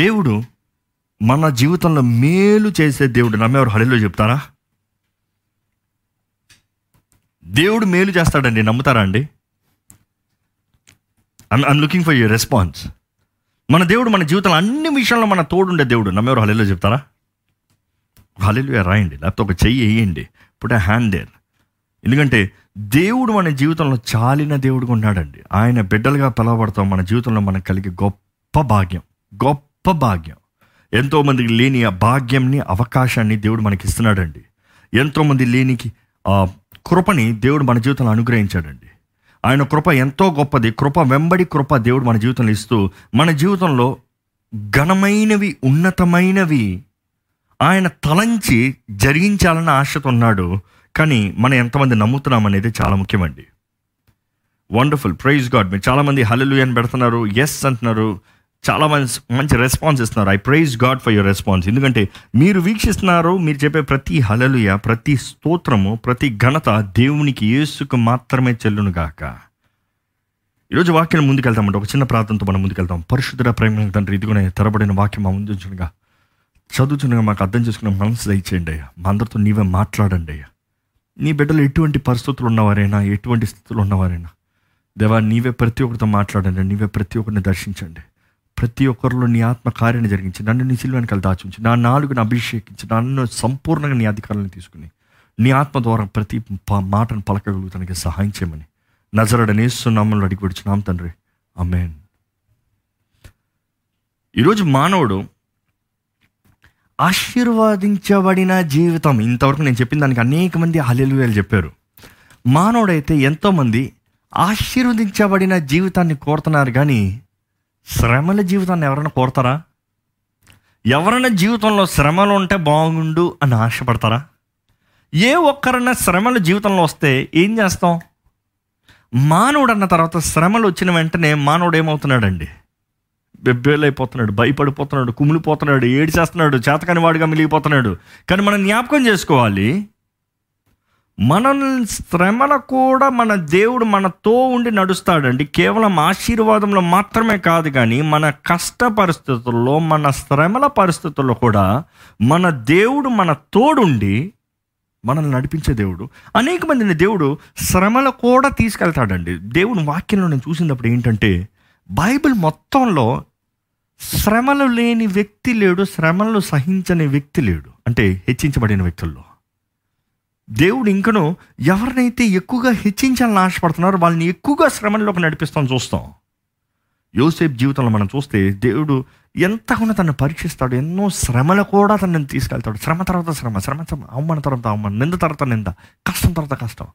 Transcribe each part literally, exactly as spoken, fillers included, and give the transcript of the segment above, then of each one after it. దేవుడు మన జీవితంలో మేలు చేసే దేవుడు. నమ్మేవారు హల్లెలూయా చెప్తారా? దేవుడు మేలు చేస్తాడండి, నమ్ముతారా అండి? I'm I'm looking for your response. మన దేవుడు మన జీవితంలో అన్ని విషయాల్లో మన తోడుండే దేవుడు. నమ్మేవారు హల్లెలూయా చెప్తారా? హల్లెలూయా రాయండి, లేకపోతే ఒక చెయ్యి వేయండి, పుట్ ఎ హ్యాండ్ దేర్. ఎందుకంటే దేవుడు మన జీవితంలో చాలిన దేవుడుగా ఉన్నాడండి. ఆయన బిడ్డలుగా పిలవబడతాం. మన జీవితంలో మనకు కలిగే గొప్ప భాగ్యం, గొప్ప భాగ్యం, ఎంతోమందికి లేని ఆ భాగ్యంని, అవకాశాన్ని దేవుడు మనకి ఇస్తున్నాడండి. ఎంతోమంది లేనికి ఆ కృపని దేవుడు మన జీవితంలో అనుగ్రహించాడండి. ఆయన కృప ఎంతో గొప్పది. కృప వెంబడి కృప దేవుడు మన జీవితంలో ఇస్తూ మన జీవితంలో ఘనమైనవి, ఉన్నతమైనవి ఆయన తలంచి జరిగించాలన్న ఆశతో ఉన్నాడు. కానీ మనం ఎంతమంది నమ్ముతున్నాం అనేది చాలా ముఖ్యమండి. Wonderful, praise God. మీరు చాలామంది హల్లెలూయా అని పెడుతున్నారు, ఎస్ అంటున్నారు, చాలా మంచి మంచి రెస్పాన్స్ ఇస్తున్నారు. I praise God for your response. ఎందుకంటే మీరు వీక్షిస్తున్నారు. మీరు చెప్పే ప్రతి హల్లెలూయా, ప్రతి స్తోత్రము, ప్రతి ఘనత దేవునికి, యేసుకు మాత్రమే చెల్లునుగాక. ఈరోజు వాక్యం ముందుకెళ్తామంటే ఒక చిన్న ప్రార్థనతో మనం ముందుకెళ్తాం. పరిశుద్ధుడా, ప్రేమ తండ్రి, ఇదిగోనే తరబడిన వాక్యం మా ముందు ఉంచునుగా, చదువుచునగా మాకు అర్థం చేసుకునే మనసు దయచేయండి అయ్యా. మా అందరితో నీవే మాట్లాడండి అయ్యా. నీ బిడ్డలు ఎటువంటి పరిస్థితులు ఉన్నవారైనా, ఎటువంటి స్థితిలో ఉన్నవారైనా దేవా, నీవే ప్రతి ఒక్కరితో మాట్లాడండి, నీవే ప్రతి ఒక్కరిని దర్శించండి. ప్రతి ఒక్కరిలో నీ ఆత్మ కార్యాన్ని జరిగించి నన్ను నీ సిలువ వెనకాల దాచుంచి నా నాలుగును అభిషేకించి నన్ను సంపూర్ణంగా నీ అధికారాన్ని తీసుకుని నీ ఆత్మ ద్వారా ప్రతి మాటను పలకగలుగుతానికి సహాయం చేయమని నజరేయుడనేసు నామములో అడిగి పెడుచున్నాం తండ్రి, ఆమేన్. ఈరోజు మానవుడు ఆశీర్వదించబడిన జీవితం. ఇంతవరకు నేను చెప్పిన దానికి అనేక మంది హల్లెలూయాలు చెప్పారు. మానవుడైతే ఎంతోమంది ఆశీర్వదించబడిన జీవితాన్ని కోరుతున్నారు, కానీ శ్రమల జీవితాన్ని ఎవరైనా కోరుతారా? ఎవరైనా జీవితంలో శ్రమలు ఉంటే బాగుండు అని ఆశపడతారా? ఏ ఒక్కరైనా శ్రమల జీవితంలో వస్తే ఏం చేస్తాం? మానవుడు అన్న తర్వాత శ్రమలు వచ్చిన వెంటనే మానవుడు ఏమవుతున్నాడండి? బెబ్బేలైపోతున్నాడు, భయపడిపోతున్నాడు, కుమిలిపోతున్నాడు, ఏడిచేస్తున్నాడు, చేతకాని వాడిగా మిలిగిపోతున్నాడు. కానీ మనం జ్ఞాపకం చేసుకోవాలి, మనం శ్రమల కూడా మన దేవుడు మనతో ఉండి నడుస్తాడండి. కేవలం ఆశీర్వాదంలో మాత్రమే కాదు, కానీ మన కష్ట పరిస్థితుల్లో, మన శ్రమల పరిస్థితుల్లో కూడా మన దేవుడు మన తోడుండి మనల్ని నడిపించే దేవుడు. అనేక మందిని దేవుడు శ్రమల కూడా తీసుకెళ్తాడండి. దేవుని వాక్యంలో నేను చూసినప్పుడు ఏంటంటే, బైబిల్ మొత్తంలో శ్రమలు లేని వ్యక్తి లేడు, శ్రమలు సహించని వ్యక్తి లేడు, అంటే హెచ్చించబడిన వ్యక్తుల్లో. దేవుడు ఇంకనూ ఎవరినైతే ఎక్కువగా హెచ్చించాలని ఆశపడుతున్నారో వాళ్ళని ఎక్కువగా శ్రమల్లోకి నడిపిస్తాం చూస్తాం. యోసేపు జీవితంలో మనం చూస్తే దేవుడు ఎంతగానో తనను పరీక్షిస్తాడు, ఎన్నో శ్రమలు కూడా తనని తీసుకెళ్తాడు. శ్రమ తర్వాత శ్రమ, శ్రమ శ్రమ అవమాన తర్వాత అవమానం, నింద తర్వాత నింద, కష్టం తర్వాత కష్టం.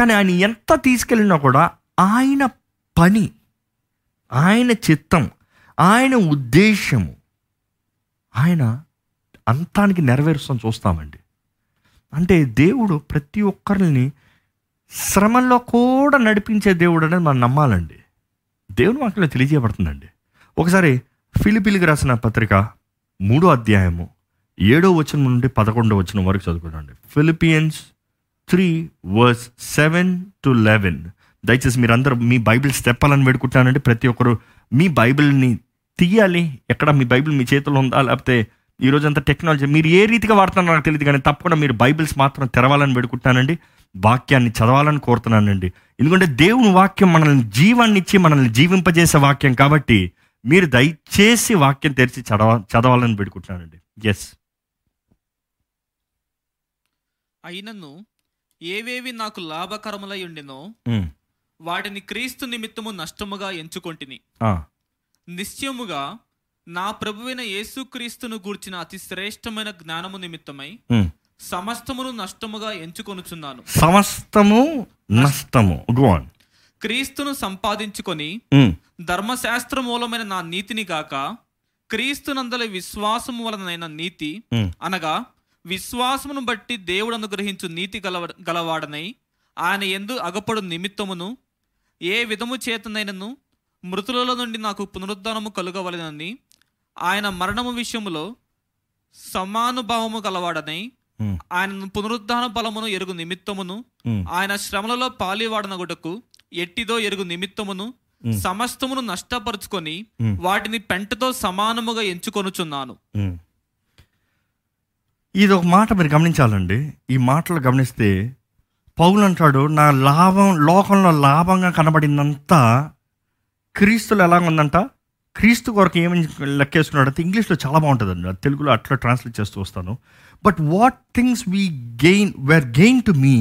కానీ ఆయన ఎంత తీసుకెళ్ళినా కూడా ఆయన పని, ఆయన చిత్తం, ఆయన ఉద్దేశము ఆయన అంతానికి నెరవేరుస్తాం చూస్తామండి. అంటే దేవుడు ప్రతి ఒక్కరిని శ్రమల్లో కూడా నడిపించే దేవుడు అనేది మనం నమ్మాలండి. దేవుని వాక్యంలో తెలియజేయబడుతుందండి. ఒకసారి ఫిలిప్పీయులకు రాసిన పత్రిక మూడో అధ్యాయము ఏడో వచనం నుండి పదకొండో వచనం వరకు చదువుకుంటామండి. Philippians three verse seven to eleven. దయచేసి మీరందరూ మీ బైబిల్స్ తెప్పాలని వేడుకుంటానండి. ప్రతి ఒక్కరు మీ బైబిల్ని తీయాలి. ఎక్కడ మీ బైబిల్ మీ చేతిలో ఉందా? లేకపోతే ఈరోజంతా టెక్నాలజీ మీరు ఏ రీతిగా వాడుతున్నారో నాకు తెలియదు, కానీ తప్పకుండా మీరు బైబిల్స్ మాత్రం తెరవాలని వేడుకుంటానండి. వాక్యాన్ని చదవాలని కోరుతున్నానండి. ఎందుకంటే దేవుని వాక్యం మనల్ని జీవాన్ని ఇచ్చి మనల్ని జీవింపజేసే వాక్యం కాబట్టి మీరు దయచేసి వాక్యం తెరిచి చదవ చదవాలని వేడుకుంటున్నానండి. ఎస్, అయినను ఏవేవి నాకు లాభకరములై ఉండినో వాటిని క్రీస్తు నిమిత్తము నష్టముగా ఎంచుకొంటిని. నిశ్చయముగా నా ప్రభువైన యేసుక్రీస్తును గూర్చిన అతి శ్రేష్టమైన జ్ఞానము నిమిత్తమై సమస్తమును నష్టముగా ఎంచుకొనుచున్నాను. సమస్తము నష్టము. క్రీస్తును సంపాదించుకొని ధర్మశాస్త్ర మూలమైన నా నీతిని గాక క్రీస్తునందలి విశ్వాసము వలనైన నీతి, అనగా విశ్వాసమును బట్టి దేవుడు అనుగ్రహించు నీతి గలవ గలవాడనై ఆయన యందు అగపడు నిమిత్తమును ఏ విధము చేతనైనను మృతులలో నుండి నాకు పునరుద్ధానము కలుగవలెనని, ఆయన మరణము విషయములో సమానుభావము గలవాడనై ఆయనను పునరుద్ధాన బలమును ఎరుగు నిమిత్తమును ఆయన శ్రమలలో పాలివాడనగుటకు ఎట్టిదో ఎరుగు నిమిత్తమును సమస్తమును నష్టపరుచుకొని వాటిని పెంటతో సమానముగా ఎంచుకొనుచున్నాను. ఇది ఒక మాట మీరు గమనించాలండి. ఈ మాటలు గమనిస్తే పౌలు అంటాడు, నా లాభం లోకంలో లాభంగా కనబడిందంతా క్రీస్తులు ఎలా ఉందంట, క్రీస్తు కొరకు ఏమి లెక్కేసుకున్నాడంటే, ఇంగ్లీష్లో చాలా బాగుంటుందండి, తెలుగులో అట్లా ట్రాన్స్లేట్ చేస్తూ వస్తాను. But what things we gain were gain to me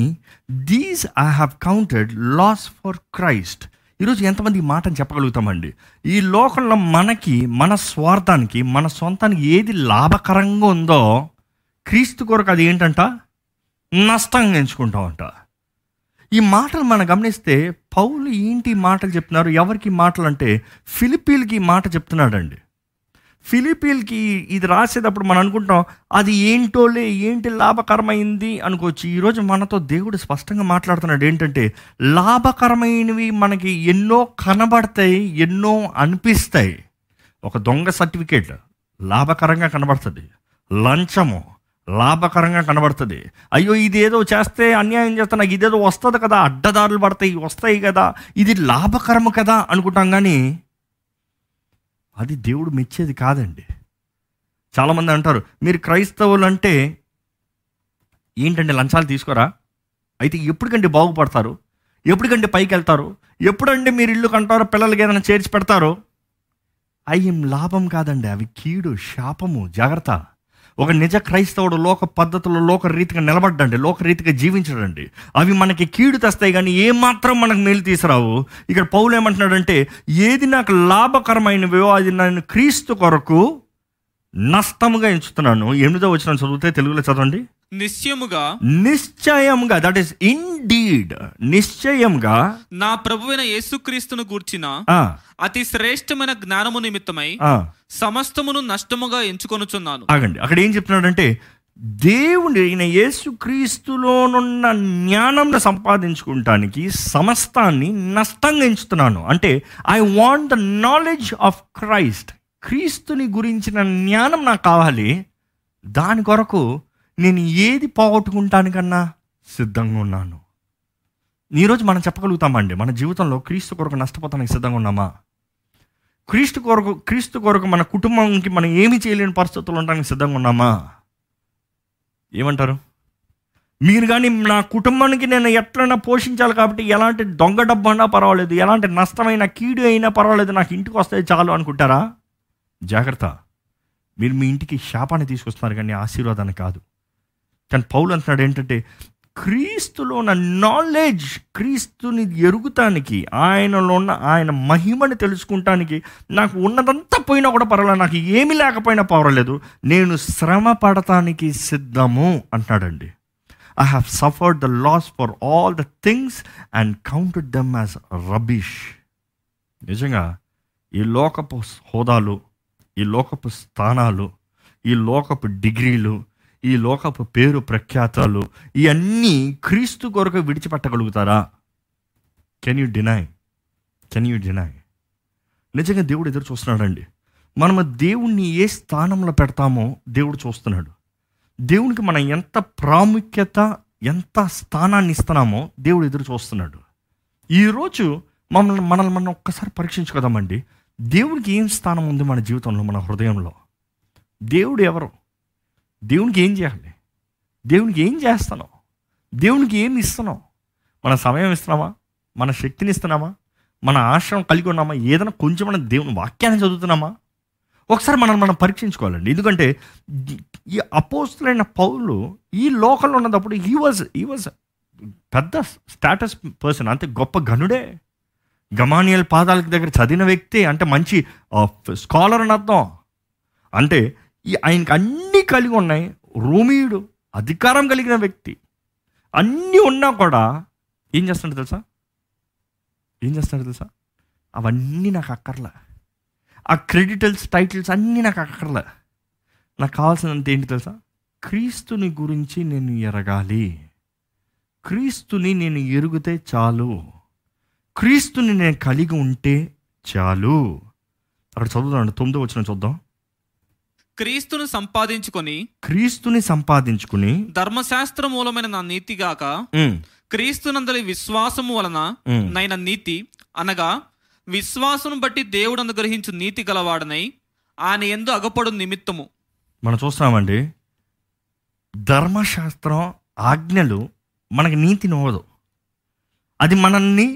these I have counted loss for Christ. ఈరోజు ఎంతమంది ఈ మాటను చెప్పగలుగుతామండి? ఈ లోకంలో మనకి, మన స్వార్థానికి, మన సొంతానికి ఏది లాభకరంగా ఉందో క్రీస్తు కొరకు అది ఏంటంట, నష్టంగా ఎంచుకుంటామంట. ఈ మాటలు మనం గమనిస్తే పౌలు ఏంటి మాటలు చెప్తున్నారు, ఎవరికి మాటలు అంటే ఫిలిప్పీలకి మాట చెప్తున్నాడండి. ఫిలిప్పీలకి ఇది రాసేటప్పుడు మనం అనుకుంటాం అది ఏంటోలే, ఏంటి లాభకరమైంది అనుకోవచ్చు. ఈరోజు మనతో దేవుడు స్పష్టంగా మాట్లాడుతున్నాడు ఏంటంటే, లాభకరమైనవి మనకి ఎన్నో కనబడతాయి, ఎన్నో అనిపిస్తాయి. ఒక దొంగ సర్టిఫికేట్ లాభకరంగా కనబడుతుంది, లంచము లాభకరంగా కనబడుతుంది. అయ్యో ఇదేదో చేస్తే అన్యాయం చేస్తే నాకు ఇదేదో వస్తుంది కదా, అడ్డదారులు పడతాయి వస్తాయి కదా, ఇది లాభకరము కదా అనుకుంటాం. కానీ అది దేవుడు మెచ్చేది కాదండి. చాలామంది అంటారు, మీరు క్రైస్తవులు అంటే ఏంటంటే లంచాలు తీసుకోరా, అయితే ఎప్పటికంటే బాగుపడతారు, ఎప్పటికంటే పైకి వెళ్తారు, ఎప్పుడంటే మీరు ఇల్లు కంటారో, పిల్లలకి ఏదైనా చేర్చి పెడతారు. అవి లాభం కాదండి, అవి కీడు, శాపము. జాగ్రత్త. ఒక నిజ క్రైస్తవుడు లోక పద్ధతుల్లో లోక రీతిగా నిలబడ్డండి, లోక రీతిగా జీవించడండి. అవి మనకి కీడు తెస్తాయి కానీ ఏమాత్రం మనకు మేలు తీసుకురావు. ఇక్కడ పౌలు ఏమంటున్నాడంటే, ఏది నాకు లాభకరమైనవో అది నేను క్రీస్తు కొరకు నష్టముగా ఎంచుతున్నాను. ఎనిమిదో వచనం చదివితే, తెలుగులో చదవండి. నిశ్చయముగా, నిశ్చయముగా, దట్ ఈస్ ఇండీడ్, నిశ్చయముగా నా ప్రభువైన యేసుక్రీస్తును గూర్చిన అతి శ్రేష్టమైన జ్ఞానము నిమిత్తమై సమస్తమును నష్టముగా ఎంచుకొనుచున్నాను. ఆగండి, అక్కడ ఏం చెప్తున్నాడంటే, దేవుని ఈయన యేసుక్రీస్తులోనున్న జ్ఞానంను సంపాదించుకుంటానికి సమస్తాన్ని నష్టంగా ఎంచుతున్నాను. అంటే I want the knowledge of Christ. క్రీస్తుని గురించిన జ్ఞానం నాకు కావాలి. దాని కొరకు నేను ఏది పోగొట్టుకుంటానికన్నా సిద్ధంగా ఉన్నాను. ఈరోజు మనం చెప్పగలుగుతామండి, మన జీవితంలో క్రీస్తు కొరకు నష్టపోతానికి సిద్ధంగా ఉన్నామా? క్రీస్తు కొరకు క్రీస్తు కొరకు మన కుటుంబానికి మనం ఏమి చేయలేని పరిస్థితులు ఉండడానికి సిద్ధంగా ఉన్నామా? ఏమంటారు మీరు? కానీ నా కుటుంబానికి నేను ఎట్లైనా పోషించాలి కాబట్టి ఎలాంటి దొంగ డబ్బు అయినా పర్వాలేదు, ఎలాంటి నష్టమైన కీడు అయినా పర్వాలేదు, నాకు ఇంటికి వస్తే చాలు అనుకుంటారా? జాగ్రత్త. మీరు మీ ఇంటికి శాపాన్ని తీసుకొస్తున్నారు కానీ ఆశీర్వాదాన్ని కాదు. కానీ పౌలు అంటున్నాడు ఏంటంటే, క్రీస్తులో ఉన్న నాలెడ్జ్, క్రీస్తుని ఎరుగుతానికి, ఆయనలో ఉన్న ఆయన మహిమని తెలుసుకుంటానికి నాకు ఉన్నదంతా పోయినా కూడా పర్వాలేదు, నాకు ఏమీ లేకపోయినా పర్వాలేదు, నేను శ్రమ పడటానికి సిద్ధము అంటున్నాడండి. I have suffered the loss for all the things and counted them as rubbish. నిజంగా ఈ లోకపు హోదాలు, ఈ లోకపు స్థానాలు, ఈ లోకపు డిగ్రీలు, ఈ లోకపు పేరు ప్రఖ్యాతాలు, ఇవన్నీ క్రీస్తు కొరకు విడిచిపెట్టగలుగుతారా? Can you deny? Can you deny? నిజంగా దేవుడు ఎదురు చూస్తున్నాడండి. మనము దేవుణ్ణి ఏ స్థానంలో పెడతామో దేవుడు చూస్తున్నాడు. దేవునికి మనం ఎంత ప్రాముఖ్యత, ఎంత స్థానాన్ని ఇస్తున్నామో దేవుడు ఎదురు చూస్తున్నాడు. ఈరోజు మమ్మల్ని మనల్ని మనం ఒక్కసారి పరీక్షించుకోదామండి. దేవునికి ఏం స్థానం ఉంది మన జీవితంలో, మన హృదయంలో? దేవుడు ఎవరు? దేవునికి ఏం చేయాలి? దేవునికి ఏం చేస్తున్నావు? దేవునికి ఏమి ఇస్తున్నావు? మన సమయం ఇస్తున్నామా? మన శక్తిని ఇస్తున్నామా? మన ఆశ్రయం కలిగి ఉన్నామా? ఏదైనా కొంచెం మనం దేవుని వాక్యాన్ని చదువుతున్నామా? ఒకసారి మనం మనం పరీక్షించుకోవాలండి. ఎందుకంటే ఈ అపోస్తులైన పౌలు ఈ లోకంలో ఉన్నప్పుడు హీ వాజ్ హీ వాజ్ పెద్ద స్టేటస్ పర్సన్, అంతే, గొప్ప గనుడే. గమానియల్ పాదాలకు దగ్గర చదివిన వ్యక్తి అంటే మంచి స్కాలర్ అని అర్థం. అంటే ఆయనకు అన్నీ కలిగి ఉన్నాయి. రోమీయుడు, అధికారం కలిగిన వ్యక్తి, అన్నీ ఉన్నా కూడా ఏం చేస్తున్నాడు తెలుసా? ఏం చేస్తున్నాడు తెలుసా? అవన్నీ నాకు అక్కర్లే, ఆ క్రెడిటల్స్ టైటిల్స్ అన్నీ నాకు అక్కర్లే, నాకు కావాల్సినంత ఏంటి తెలుసా? క్రీస్తుని గురించి నేను ఎరగాలి, క్రీస్తుని నేను ఎరిగితే చాలు, క్రీస్తుని నేను కలిగి ఉంటే చాలు. అక్కడ చదువుతాను, తొమ్మిదో వచనం చూద్దాం. క్రీస్తును సంపాదించుకొని, క్రీస్తుని సంపాదించుకుని ధర్మశాస్త్ర మూలమైన నా నీతి గాక క్రీస్తునందలి విశ్వాసము వలన నైన నీతి, అనగా విశ్వాసమును బట్టి దేవుడు అనుగ్రహించు నీతి గలవాడనై ఆయన యందు అగపడు నిమిత్తము. మనం చూస్తున్నామండి, ధర్మశాస్త్రం ఆజ్ఞలు మనకి నీతిని ఇవ్వదు. అది మనల్ని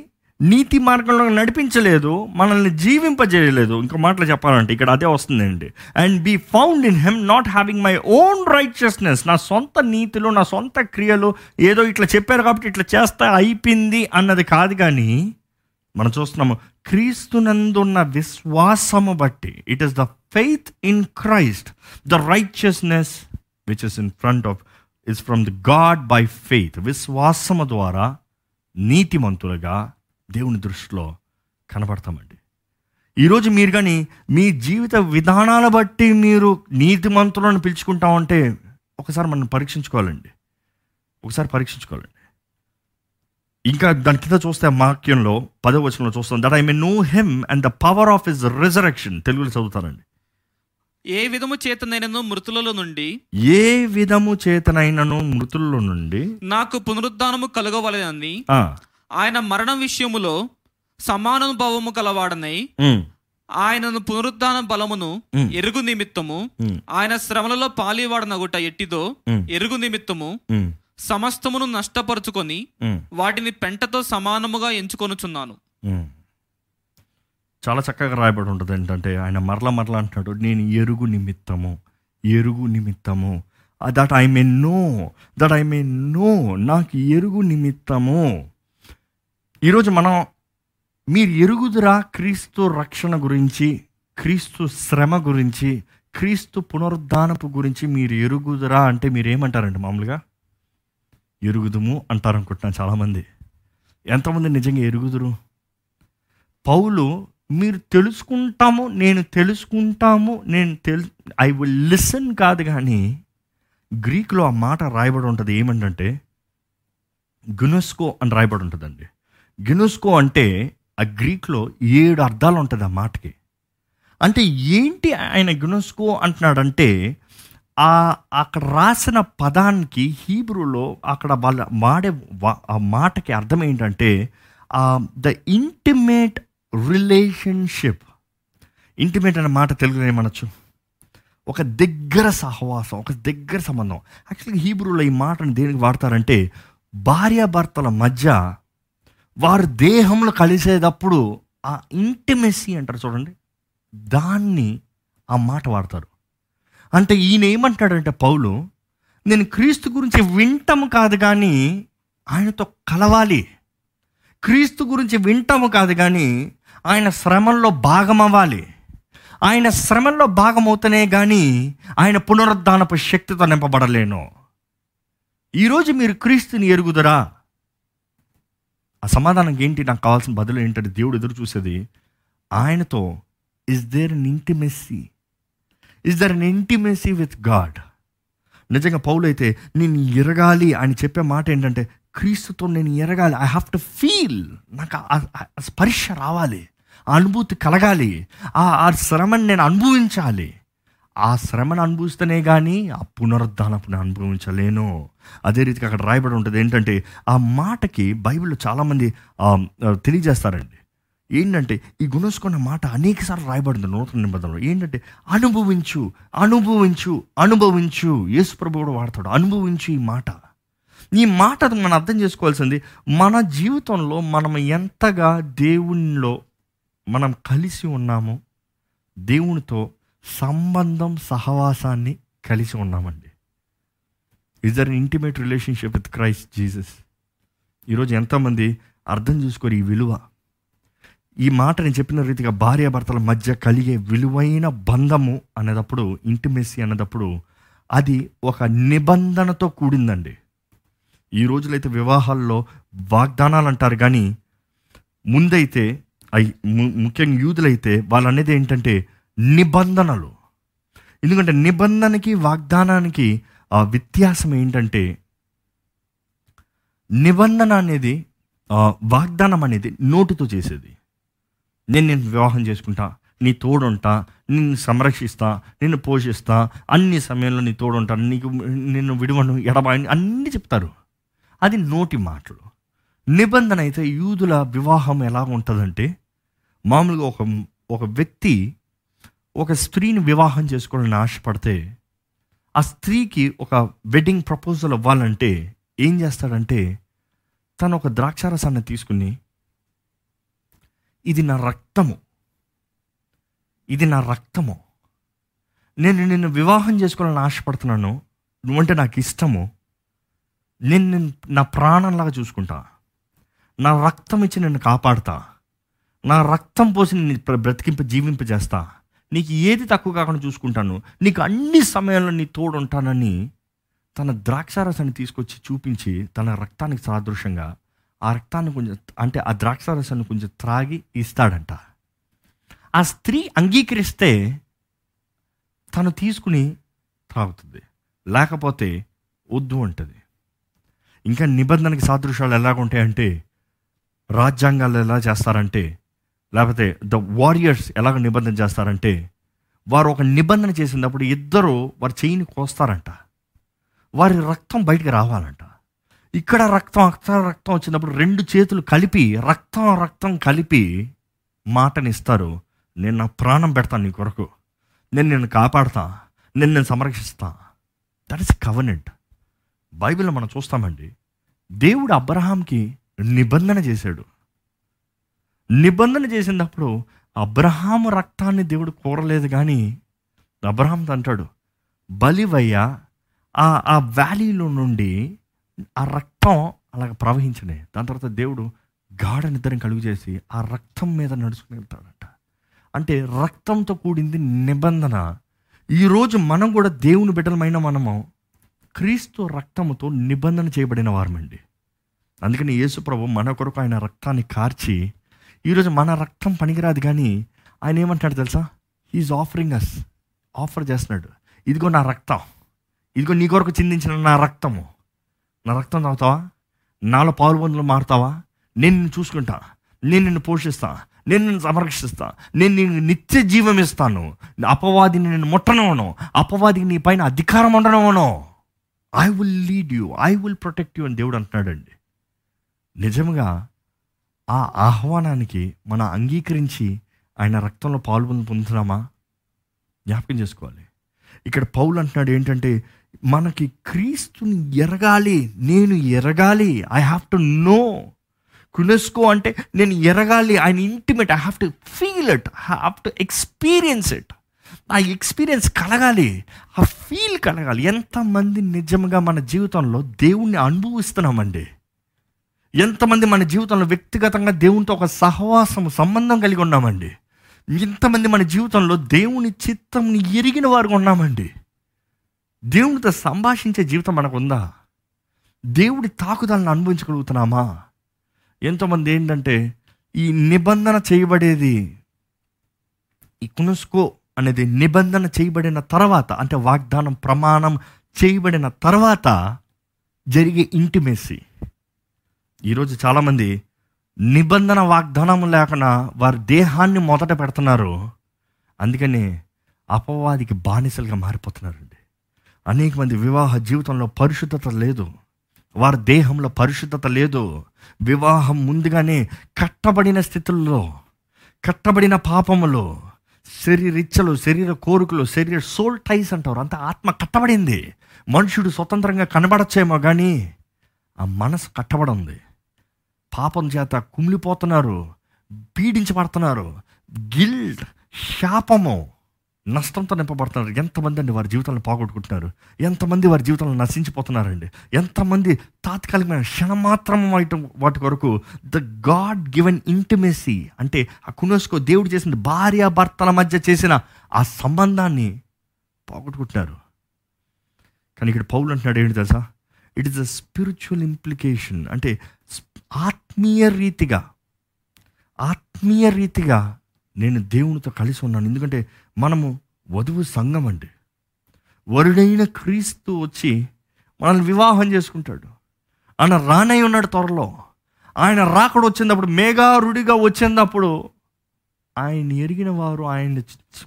నీతి మార్గంలో నడిపించలేదు, మనల్ని జీవింపజేయలేదు. ఇంకో మాటలు చెప్పాలంటే ఇక్కడ అదే వస్తుందండి, and be found in him not having my own righteousness. నా సొంత నీతులు, నా సొంత క్రియలు, ఏదో ఇట్లా చెప్పారు కాబట్టి ఇట్లా చేస్తా అయిపోయింది అన్నది కాదు. కానీ మనం చూస్తున్నాము, క్రీస్తునందున్న విశ్వాసము బట్టి, it is the faith in Christ, the righteousness which is in front of is from the God by faith. విశ్వాసము ద్వారా నీతిమంతులుగా దేవుని దృష్టిలో కనబడతామండి. ఈరోజు మీరు కానీ మీ జీవిత విధానాల బట్టి మీరు నీతిమంతులను పిలుచుకుంటామంటే ఒకసారి మనం పరీక్షించుకోవాలండి, ఒకసారి పరీక్షించుకోవాలండి. ఇంకా దాని కింద చూస్తే వాక్యంలో పదో వచనంలో చూస్తాం, that I may know him and the power of his resurrection. తెలుగులో చదువుతానండి, ఏ విధము చేతనైనను మృతులలో నుండి ఏ విధము చేతనైనను మృతులలో నుండి నాకు పునరుద్ధానము కలగవలెనని ఆయన మరణం విషయములో సమానుభావము కలవాడనై ఆయనను పునరుద్ధాన బలమును ఎరుగు నిమిత్తము ఆయన శ్రమలలో పాలివాడనగుట ఎట్టిదో ఎరుగు నిమిత్తము సమస్తమును నష్టపరుచుకొని వాటిని పెంటతో సమానముగా ఎంచుకొనుచున్నాను. చాలా చక్కగా రాయబడి ఉంటుంది. ఏంటంటే ఆయన మరల మరల అంటున్నాడు, నేను ఎరుగు నిమిత్తము ఎరుగు నిమిత్తము that I may know that I may know నాకు ఎరుగు నిమిత్తము. ఈరోజు మనం మీరు ఎరుగుదురా క్రీస్తు రక్షణ గురించి, క్రీస్తు శ్రమ గురించి, క్రీస్తు పునరుద్ధానపు గురించి మీరు ఎరుగుదురా అంటే మీరు ఏమంటారండి? మామూలుగా ఎరుగుదుము అంటారనుకుంటున్నాను చాలామంది. ఎంతమంది నిజంగా ఎరుగుదురు? పౌలు మీరు తెలుసుకుంటాము, నేను తెలుసుకుంటాము, నేను తెలు ఐ విల్ లిసన్ కాదు, కానీ గ్రీకులో ఆ మాట రాయబడి ఉంటుంది. ఏమంటే గునస్కో అని రాయబడి ఉంటుందండి. గినోస్కో అంటే ఆ గ్రీక్లో ఏడు అర్థాలు ఉంటుంది ఆ మాటకి. అంటే ఏంటి ఆయన గినోస్కో అంటున్నాడంటే, ఆ అక్కడ రాసిన పదానికి హీబ్రూలో అక్కడ వాళ్ళ వాడే ఆ మాటకి అర్థం ఏంటంటే ద ఇంటిమేట్ రిలేషన్షిప్. ఇంటిమేట్ అనే మాట తెలుగులో ఏమనొచ్చు? ఒక దగ్గర సహవాసం, ఒక దగ్గర సంబంధం. యాక్చువల్గా హీబ్రూలో ఈ మాటను దేనికి వాడతారంటే, భార్యాభర్తల మధ్య వారు దేహంలో కలిసేటప్పుడు ఆ ఇంటిమెసీ అంటారు చూడండి, దాన్ని ఆ మాట వాడతారు. అంటే ఈయన ఏమంటాడంటే పౌలు, నేను క్రీస్తు గురించి వింటాము కాదు కానీ ఆయనతో కలవాలి, క్రీస్తు గురించి వింటాము కాదు కానీ ఆయన శ్రమంలో భాగమవ్వాలి, ఆయన శ్రమంలో భాగమవుతనే కానీ ఆయన పునరుద్ధానపు శక్తితో నింపబడలేను. ఈరోజు మీరు క్రీస్తుని ఎరుగుదరా? ఆ సమాధానం ఏంటి? నాకు కావాల్సిన బదులు ఏంటంటే, దేవుడు ఎదురు చూసేది ఆయనతో is there an intimacy, is there an intimacy with God. నిజంగా పౌలు అయితే నేను ఎరగాలి అని చెప్పే మాట ఏంటంటే, క్రీస్తుతో నేను ఎరగాలి, ఐ హ్యావ్ టు ఫీల్, నాకు ఆ స్పర్శ రావాలి, ఆ అనుభూతి కలగాలి, ఆ శ్రమను నేను అనుభవించాలి. ఆ శ్రమను అనుభవిస్తేనే కానీ ఆ పునరుద్ధానపుని అనుభవించలేను. అదే రీతిగా అక్కడ రాయబడి ఉంటుంది ఏంటంటే, ఆ మాటకి బైబిల్లో చాలామంది తెలియజేస్తారండి. ఏంటంటే ఈ గుణసుకున్న మాట అనేకసార్లు రాయబడింది నూతన నిబంధనలో. ఏంటంటే అనుభవించు అనుభవించు అనుభవించు, యేసు ప్రభువు కూడా వాడతాడు అనుభవించు ఈ మాట. ఈ మాట మనం అర్థం చేసుకోవాల్సింది, మన జీవితంలో మనం ఎంతగా దేవునిలో మనం కలిసి ఉన్నామో, దేవునితో సంబంధం సహవాసాన్ని కలిసి ఉన్నామండి. Is there intimate relationship with Christ Jesus? ఈరోజు ఎంతోమంది అర్థం చేసుకోరు ఈ విలువ. ఈ మాట నేను చెప్పిన రీతిగా భార్యాభర్తల మధ్య కలిగే విలువైన బంధము అనేటప్పుడు, ఇంటిమేసీ అనేటప్పుడు, అది ఒక నిబంధనతో కూడిందండి. ఈ రోజులైతే వివాహాల్లో వాగ్దానాలు అంటారు, కానీ ముందైతే అవి ముఖ్యంగా యూదులైతే వాళ్ళు అనేది ఏంటంటే నిబంధనలు. ఎందుకంటే నిబంధనకి వాగ్దానానికి ఆ వ్యత్యాసం ఏంటంటే, నిబంధన అనేది వాగ్దానం అనేది నోటితో చేసేది. నేను నేను వివాహం చేసుకుంటా, నీ తోడుంటా, నిన్ను సంరక్షిస్తా, నిన్ను పోషిస్తా, అన్ని సమయంలో నీ తోడుంటా, నీకు నిన్ను విడువను ఎడబాయని అన్నీ చెప్తారు. అది నోటి మాటలు. నిబంధన అయితే యూదుల వివాహం ఎలా ఉంటుందంటే, మామూలుగా ఒక ఒక వ్యక్తి ఒక స్త్రీని వివాహం చేసుకోవాలని ఆశపడితే ఆ స్త్రీకి ఒక వెడ్డింగ్ ప్రపోజల్ ఇవ్వాలంటే ఏం చేస్తాడంటే, తను ఒక ద్రాక్షారసాన్ని తీసుకుని, ఇది నా రక్తము, ఇది నా రక్తము, నేను నిన్ను వివాహం చేసుకోవాలని ఆశపడుతున్నాను, నువ్వంటే నాకు ఇష్టము, నేను నేను నా ప్రాణంలాగా చూసుకుంటా, నా రక్తం ఇచ్చి నేను కాపాడుతా, నా రక్తం పోసి నేను బ్రతికింప జీవింపజేస్తా, నీకు ఏది తక్కువ కాకుండా చూసుకుంటాను, నీకు అన్ని సమయాల్లో నీ తోడు ఉంటానని తన ద్రాక్షారసాన్ని తీసుకొచ్చి చూపించి, తన రక్తానికి సాదృశ్యంగా ఆ రక్తాన్ని కొంచెం, అంటే ఆ ద్రాక్షారసాన్ని కొంచెం త్రాగి ఇస్తాడంట. ఆ స్త్రీ అంగీకరిస్తే తను తీసుకుని త్రాగుతుంది, లేకపోతే వద్దు అంటుంది. ఇంకా నిబంధనకి సాదృశ్యాలు ఎలాగుంటాయంటే, రాజ్యాంగాలు ఎలా చేస్తారంటే, లేకపోతే ద వారియర్స్ ఎలాగ నిబంధన చేస్తారంటే, వారు ఒక నిబంధన చేసినప్పుడు ఇద్దరు వారి చేయిని కోస్తారంట, వారి రక్తం బయటికి రావాలంట. ఇక్కడ రక్తం అక్కడ రక్తం వచ్చినప్పుడు రెండు చేతులు కలిపి రక్తం రక్తం కలిపి మాటనిస్తారు, నేను నా ప్రాణం పెడతాను నీ కొరకు, నేను నేను కాపాడుతా, నేను నేను సంరక్షిస్తా. That is covenant. బైబిల్లో మనం చూస్తామండి, దేవుడు అబ్రహాంకి నిబంధన చేశాడు. నిబంధన చేసినప్పుడు అబ్రహాము రక్తాన్ని దేవుడు కోరలేదు, కానీ అబ్రహాం అంటాడు, బలివయ్యా, ఆ ఆ వ్యాలీలో నుండి ఆ రక్తం అలాగ ప్రవహించనే. దాని తర్వాత దేవుడు గాఢ నిద్రని కలుగు చేసి ఆ రక్తం మీద నడుచుకుని వెళ్తాడంట. అంటే రక్తంతో కూడింది నిబంధన. ఈరోజు మనం కూడా దేవుని బిడ్డలమైన మనము క్రీస్తు రక్తముతో నిబంధన చేయబడిన వారమండి. అందుకని యేసుప్రభు మన కొరకు ఆయన రక్తాన్ని కార్చి, ఈరోజు మన రక్తం పనికిరాదు కానీ ఆయన ఏమంటాడు తెలుసా, హీఈస్ ఆఫరింగ్ అస్, ఆఫర్ చేస్తున్నాడు, ఇదిగో నా రక్తం, ఇదిగో నీ కొరకు చిందించిన నా రక్తము, నా రక్తం తాగుతావా, నాలో పాలు బంధువులు మారుతావా, నేను నిన్ను చూసుకుంటా, నేను నిన్ను పోషిస్తా, నేను నిన్ను సంరక్షిస్తా, నేను నీకు నిత్య జీవం ఇస్తాను, అపవాదిని నేను ముట్టనివ్వను, అపవాదికి నీ పైన అధికారం ఉండనివ్వను, I will lead you, I will protect you అని దేవుడు అంటున్నాడండి. నిజంగా ఆ ఆహ్వానానికి మనం అంగీకరించి ఆయన రక్తంలో పాల్గొని పొందుతున్నామా జ్ఞాపకం చేసుకోవాలి. ఇక్కడ పౌలు అంటున్నాడు ఏంటంటే, మనకి క్రీస్తుని ఎరగాలి, నేను ఎరగాలి, ఐ హ్యావ్ టు నో, కునెస్కో అంటే నేను ఎరగాలి, ఆయన intimate, I have to feel it, I have to experience it, ఆ ఎక్స్పీరియన్స్ కలగాలి, ఆ ఫీల్ కలగాలి. ఎంతమంది నిజంగా మన జీవితంలో దేవుణ్ణి అనుభవిస్తున్నామండి, ఎంతమంది మన జీవితంలో వ్యక్తిగతంగా దేవునితో ఒక సహవాసం సంబంధం కలిగి ఉన్నామండి, ఎంతమంది మన జీవితంలో దేవుని చిత్తంని ఎరిగిన వారుగా ఉన్నామండి, దేవునితో సంభాషించే జీవితం మనకుందా, దేవుడి తాకుదలను అనుభవించగలుగుతున్నామా. ఎంతోమంది ఏంటంటే ఈ నిబంధన చేయబడేది, ఈ కునుస్కో అనేది నిబంధన చేయబడిన తర్వాత, అంటే వాగ్దానం ప్రమాణం చేయబడిన తర్వాత జరిగే ఇంటిమేసీ. ఈరోజు చాలామంది నిబంధన వాగ్దానం లేకుండా వారి దేహాన్ని మొదట పెడుతున్నారు, అందుకని అపవాదికి బానిసలుగా మారిపోతున్నారండి. అనేక మంది వివాహ జీవితంలో పరిశుద్ధత లేదు, వారి దేహంలో పరిశుద్ధత లేదు, వివాహం ముందుగానే కట్టబడిన స్థితుల్లో, కట్టబడిన పాపములో, శరీరిచ్చలు, శరీర కోరికలు, శరీర సోల్ టైస్ అంటారు, అంత ఆత్మ కట్టబడింది. మనుషుడు స్వతంత్రంగా కనబడచ్చేమో కానీ ఆ మనసు కట్టబడింది, పాపం చేత కుమిలిపోతున్నారు, పీడించబడుతున్నారు, గిల్ట్, శాపము, నష్టంతో నింపబడుతున్నారు. ఎంతమంది అండి వారి జీవితాలను పోగొట్టుకుంటున్నారు, ఎంతమంది వారి జీవితంలో నశించిపోతున్నారండి, ఎంతమంది తాత్కాలికమైన క్షణమాత్రం వాటి కొరకు ద గాడ్ గివెన్ ఇంటిమేసీ, అంటే ఆ కునోస్కో దేవుడు చేసిన భార్య భర్తల మధ్య చేసిన ఆ సంబంధాన్ని పోగొట్టుకుంటున్నారు. కానీ ఇక్కడ పౌలు అంటున్నాడు ఏంటి తెలుసా, it is a spiritual implication, అంటే ఆత్మీయ రీతిగా, ఆత్మీయ రీతిగా నేను దేవునితో కలిసి ఉన్నాను. ఎందుకంటే మనము వధువు సంఘం అండి, వరుడైన క్రీస్తు వచ్చి మనల్ని వివాహం చేసుకుంటాడు, ఆయన రానై ఉన్నాడు త్వరలో. ఆయన రాకడ వచ్చినప్పుడు, మేఘారుడిగా వచ్చినప్పుడు, ఆయన ఎరిగిన వారు, ఆయన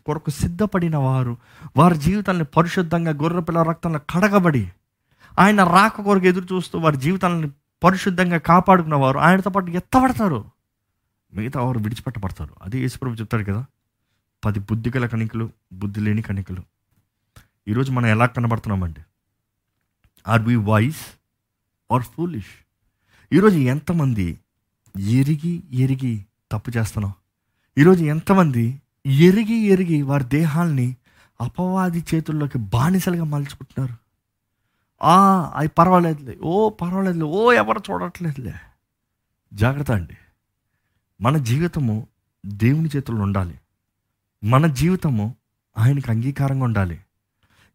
కొరకు సిద్ధపడిన వారు, వారి జీవితాన్ని పరిశుద్ధంగా గొర్రెపిల్ల రక్తంలో కడగబడి, ఆయన రాక కొరకు ఎదురు చూస్తూ వారి జీవితాలను పరిశుద్ధంగా కాపాడుకున్నవారు ఆయనతో పాటు ఎత్తబడతారు. మిగతా వారు విడిచిపెట్టబడతారు. అదే యేసుప్రభు చెప్తాడు కదా, పది బుద్ధి గల కణికలు, బుద్ధి లేని కణికలు. ఈరోజు మనం ఎలా కనబడుతున్నామంటే, are we wise or foolish? ఈరోజు ఎంతమంది ఎరిగి ఎరిగి తప్పు చేస్తున్నాం? ఈరోజు ఎంతమంది ఎరిగి ఎరిగి వారి దేహాల్ని అపవాది చేతుల్లోకి బానిసలుగా మలుచుకుంటున్నారు? అవి పర్వాలేదులే, ఓ పర్వాలేదులే, ఓ ఎవరు చూడట్లేదులే. జాగ్రత్త అండి, మన జీవితము దేవుని చేతుల్లో ఉండాలి, మన జీవితము ఆయనకు అంగీకారంగా ఉండాలి.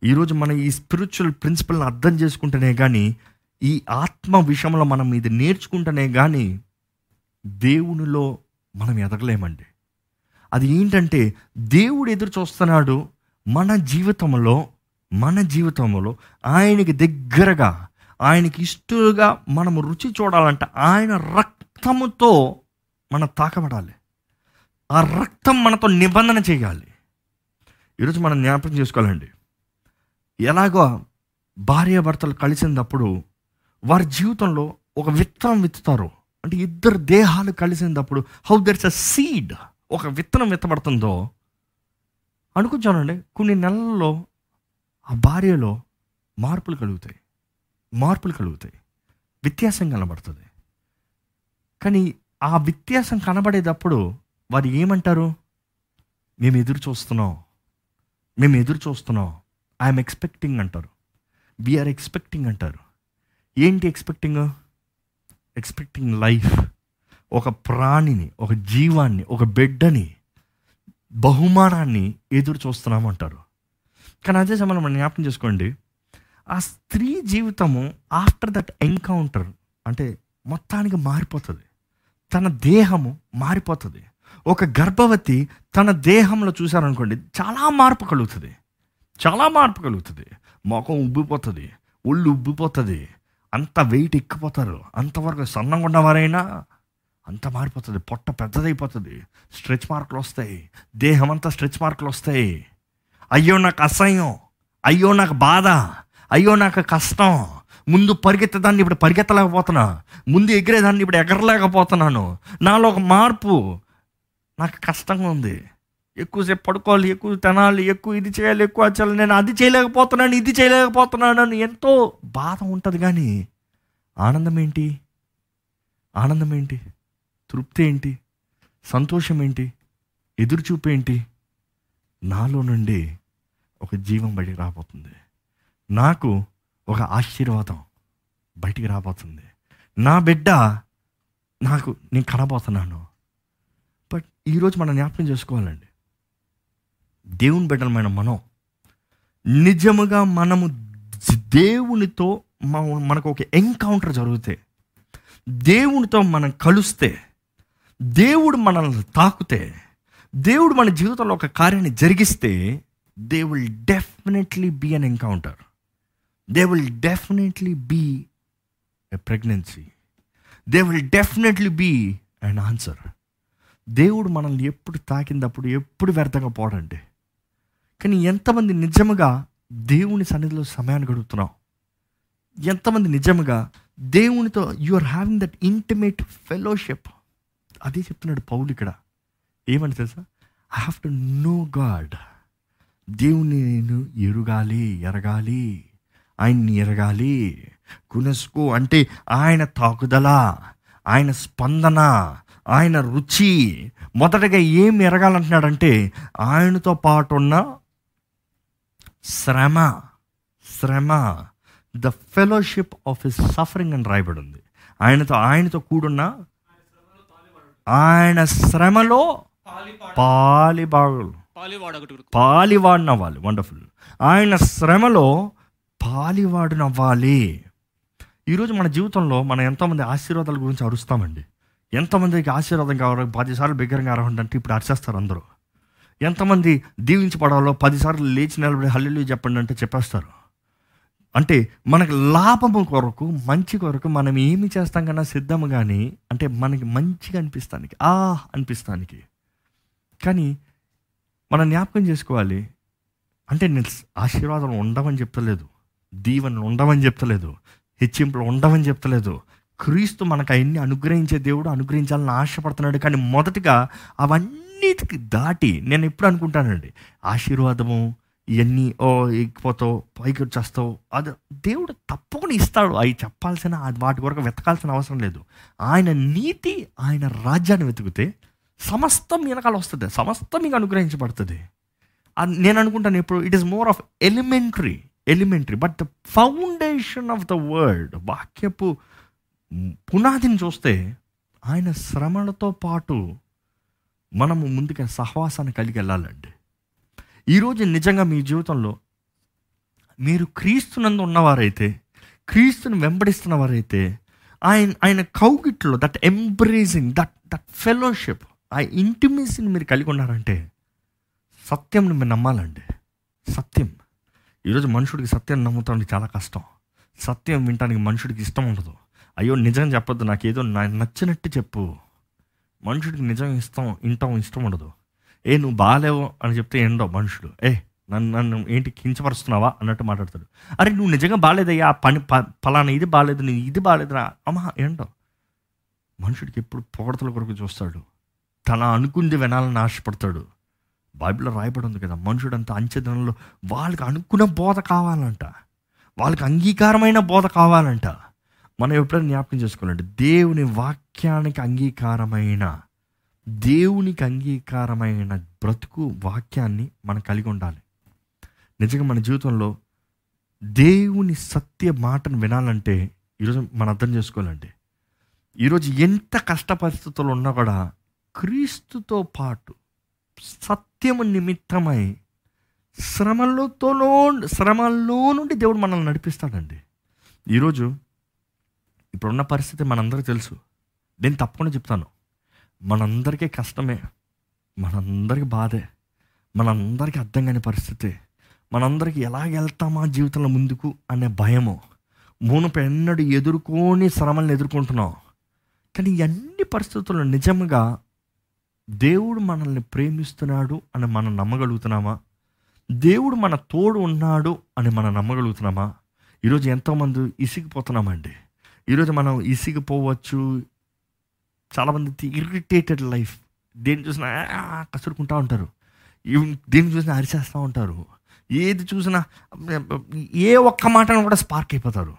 ఈరోజు మనం ఈ స్పిరిచువల్ ప్రిన్సిపల్ని అర్థం చేసుకుంటేనే కానీ, ఈ ఆత్మ విషయంలో మనం ఇది నేర్చుకుంటేనే కానీ దేవునిలో మనం ఎదగలేమండి. అది ఏంటంటే, దేవుడు ఎదురు చూస్తున్నాడు మన జీవితంలో, మన జీవితంలో ఆయనకి దగ్గరగా, ఆయనకి ఇష్టలుగా మనం రుచి చూడాలంటే ఆయన రక్తముతో మనం తాకబడాలి, ఆ రక్తం మనతో నిబంధన చేయాలి. ఈరోజు మనం జ్ఞాపకం చేసుకోవాలండి, ఎలాగో భార్యాభర్తలు కలిసినప్పుడు వారి జీవితంలో ఒక విత్తనం విత్తుతారు అంటే, ఇద్దరు దేహాలు కలిసినప్పుడు హౌ దెర్స్ అ సీడ్, ఒక విత్తనం విత్తబడుతుందో అనుకుంటానండి. కొన్ని నెలల్లో ఆ భార్యలో మార్పులు కలుగుతాయి, మార్పులు కలుగుతాయి, వ్యత్యాసం కనబడుతుంది. కానీ ఆ వ్యత్యాసం కనబడేటప్పుడు వారు ఏమంటారు? మేము ఎదురు చూస్తున్నాం, మేము ఎదురు చూస్తున్నాం, ఐఎమ్ ఎక్స్పెక్టింగ్ అంటారు, వీఆర్ ఎక్స్పెక్టింగ్ అంటారు. ఏంటి ఎక్స్పెక్టింగ్? Expecting life. ఒక ప్రాణిని, ఒక జీవాన్ని, ఒక బిడ్డని, బహుమానాన్ని ఎదురు చూస్తున్నాము అంటారు. కానీ అదే సమయంలో మనం జ్ఞాపకం చేసుకోండి, ఆ స్త్రీ జీవితము ఆఫ్టర్ దట్ ఎన్కౌంటర్ అంటే మొత్తానికి మారిపోతుంది, తన దేహము మారిపోతుంది. ఒక గర్భవతి తన దేహంలో చూశారనుకోండి, చాలా మార్పు కలుగుతుంది, చాలా మార్పు కలుగుతుంది. మొఖం ఉబ్బిపోతుంది, ఒళ్ళు ఉబ్బిపోతుంది, అంత వెయిట్ ఎక్కిపోతారు. అంతవరకు సన్నంగా ఉన్నవారైనా అంత మారిపోతుంది, పొట్ట పెద్దదైపోతుంది, స్ట్రెచ్ మార్కులు వస్తాయి, దేహం అంతా స్ట్రెచ్ మార్కులు వస్తాయి. అయ్యో నాకు అసహ్యం, అయ్యో నాకు బాధ, అయ్యో నాకు కష్టం, ముందు పరిగెత్తదాన్ని ఇప్పుడు పరిగెత్తలేకపోతున్నా, ముందు ఎగిరేదాన్ని ఇప్పుడు ఎగరలేకపోతున్నాను, నాలో ఒక మార్పు, నాకు కష్టంగా ఉంది, ఎక్కువసేపు పడుకోవాలి, ఎక్కువ తినాలి, ఎక్కువ ఇది చేయాలి, ఎక్కువ చేయాలి, నేను అది చేయలేకపోతున్నాను, ఇది చేయలేకపోతున్నాను అని ఎంతో బాధ ఉంటుంది. కానీ ఆనందం ఏంటి? ఆనందం ఏంటి? తృప్తి ఏంటి? సంతోషం ఏంటి? ఎదురుచూపు ఏంటి? నాలో నుండి ఒక జీవం బయటికి రాబోతుంది, నాకు ఒక ఆశీర్వాదం బయటికి రాబోతుంది, నా బిడ్డ నాకు నేను కనబోతున్నాను. బట్ ఈరోజు మనం జ్ఞాపకం చేసుకోవాలండి, దేవుని బిడ్డలమైన మనం నిజముగా మనము దేవునితో మనకు ఒక ఎన్కౌంటర్ జరిగితే, దేవునితో మనం కలిస్తే, దేవుడు మనల్ని తాకితే, దేవుడు మన జీవితంలో ఒక కార్యాన్ని జరిగిస్తే, they will definitely be an encounter, they will definitely be a pregnancy, they will definitely be an answer. దేవుడు మనల్ని ఎప్పుడు తాకినప్పుడు ఎప్పుడు వ్యర్థంగా పోడండి. కానీ ఎంతమంది నిజముగా దేవుని సన్నిధిలో సమయాన్ని గడుపుతున్నాం? ఎంతమంది నిజముగా దేవునితో you are having that intimate fellowship? అదే చెప్తున్నాడు పౌలు ఇక్కడ. ఏమని తెలుసా? I have to know God. దేవుని నేను ఎరుగాలి, ఎరగాలి, ఆయన్ని ఎరగాలి. గునస్కు అంటే ఆయన తాకుదల, ఆయన స్పందన, ఆయన రుచి. మొదటగా ఏం ఎరగాలంటున్నాడంటే ఆయనతో పాటు ఉన్న శ్రమ, శ్రమ the fellowship of his suffering అని రాయబడి ఉంది. ఆయనతో ఆయనతో కూడున్న ఆయన శ్రమలో పాలిబాగులు, పాలివాడిని అవ్వాలి. వండర్ఫుల్. ఆయన శ్రమలో పాలివాడిని అవ్వాలి. ఈరోజు మన జీవితంలో మనం ఎంతోమంది ఆశీర్వాదాల గురించి అరుస్తామండి. ఎంతమందికి ఆశీర్వాదం కావాలో పదిసార్లు బిగ్గరగా అరవంటే ఇప్పుడు అరిచేస్తారు అందరూ. ఎంతమంది దీవించబడాలో పదిసార్లు లేచి నిలబడి హల్లెలూయా చెప్పండి అంటే చెప్పేస్తారు. అంటే మనకు లాభము కొరకు, మంచి కొరకు మనం ఏమి చేస్తాం కన్నా సిద్ధము, కానీ అంటే మనకి మంచిగా అనిపిస్తానికి, ఆ అనిపిస్తానికి. కానీ మనం జ్ఞాపకం చేసుకోవాలి, అంటే నేను ఆశీర్వాదాలు ఉండమని చెప్తలేదు, దీవెనలు ఉండమని చెప్తలేదు, హెచ్చింపులు ఉండమని చెప్తలేదు, క్రీస్తు మనకు అవన్నీ అనుగ్రహించే దేవుడు, అనుగ్రహించాలని ఆశపడుతున్నాడు. కానీ మొదటిగా అవన్నీటికి దాటి నేను ఎప్పుడు అనుకుంటానండి, ఆశీర్వాదము ఇవన్నీ ఓ ఎక్కిపోతావు, పైకి వచ్చేస్తావు, అది దేవుడు తప్పకుండా ఇస్తాడు. అవి చెప్పాల్సిన వాటి వరకు వెతకాల్సిన అవసరం లేదు. ఆయన నీతి, ఆయన రాజ్యాన్ని వెతికితే సమస్తం వెనకాల వస్తుంది, సమస్తం మీకు అనుగ్రహించబడుతుంది. నేను అనుకుంటాను ఇప్పుడు it is more of elementary elementary but the foundation of the world, వాక్యపు పునాదిని చూస్తే ఆయన శ్రమలతో పాటు మనము ముందుగా సహవాసాన్ని కలిగి వెళ్ళాలండి. ఈరోజు నిజంగా మీ జీవితంలో మీరు క్రీస్తునందు ఉన్నవారైతే, క్రీస్తుని వెంబడిస్తున్న వారైతే, ఆయన ఆయన కౌగిట్లో that embracing, that that fellowship, ఆ ఇంటిమేసీని మీరు కలిగి ఉన్నారంటే సత్యంని మీరు నమ్మాలండి. సత్యం ఈరోజు మనుషుడికి సత్యం నమ్ముతానికి చాలా కష్టం. సత్యం వినటానికి మనుషుడికి ఇష్టం ఉండదు. అయ్యో నిజం చెప్పొద్దు, నాకేదో నా నచ్చినట్టు చెప్పు. మనుషుడికి నిజం ఇష్టం వింటాం ఇష్టం ఉండదు. ఏ నువ్వు బాగాలేవు అని చెప్తే ఏంటో మనుషుడు, ఏ నన్ను నన్ను ఏంటి కించపరుస్తున్నావా అన్నట్టు మాట్లాడతాడు. అరే నువ్వు నిజంగా బాగాలేదయ్యా, ఆ పని ప పలానా ఇది బాగాలేదు, నీ ఇది బాగాలేదురా అమ్మా ఏంటో. మనుషుడికి ఎప్పుడు పొగడతల కొరకు చూస్తాడు, తన అనుకుంది వినాలని ఆశపడతాడు. బైబిల్లో రాయబడి ఉంది కదా, మనుషుడంతా అంచెదనంలో వాళ్ళకి అనుకున్న బోధ కావాలంట, వాళ్ళకి అంగీకారమైన బోధ కావాలంట. మనం ఎప్పుడైనా జ్ఞాపకం చేసుకోవాలంటే దేవుని వాక్యానికి అంగీకారమైన దేవునికి అంగీకారమైన బ్రతుకు వాక్యాన్ని మనం కలిగి ఉండాలి. నిజంగా మన జీవితంలో దేవుని సత్య మాటను వినాలంటే ఈరోజు మనం అర్థం చేసుకోవాలండి, ఈరోజు ఎంత కష్ట పరిస్థితుల్లో ఉన్నా కూడా క్రీస్తుతో పాటు సత్యము నిమిత్తమై శ్రమలతోనూ శ్రమల్లో నుండి దేవుడు మనల్ని నడిపిస్తాడండి. ఈరోజు ఇప్పుడున్న పరిస్థితి మనందరికీ తెలుసు, నేను తప్పకుండా చెప్తాను, మనందరికీ కష్టమే, మనందరికీ బాధే, మనందరికీ అర్థం కాని పరిస్థితి, మనందరికీ ఎలాగెళ్తామా జీవితంలో ముందుకు అనే భయము, మునుపు ఎన్నడూ ఎదుర్కొని శ్రమలను ఎదుర్కొంటున్నాం. కానీ అన్ని పరిస్థితుల్లో నిజంగా దేవుడు మనల్ని ప్రేమిస్తున్నాడు అని మనం నమ్మగలుగుతున్నామా? దేవుడు మన తోడు ఉన్నాడు అని మనం నమ్మగలుగుతున్నామా? ఈరోజు ఎంతోమంది ఇసిగిపోతున్నామండి. ఈరోజు మనం ఇసిగిపోవచ్చు, చాలామంది ఇరిటేటెడ్ లైఫ్, దేన్ని చూసినా కసురుకుంటూ ఉంటారు, దేన్ని చూసినా అరిచేస్తూ ఉంటారు, ఏది చూసినా ఏ ఒక్క మాటను కూడా స్పార్క్ అయిపోతారు.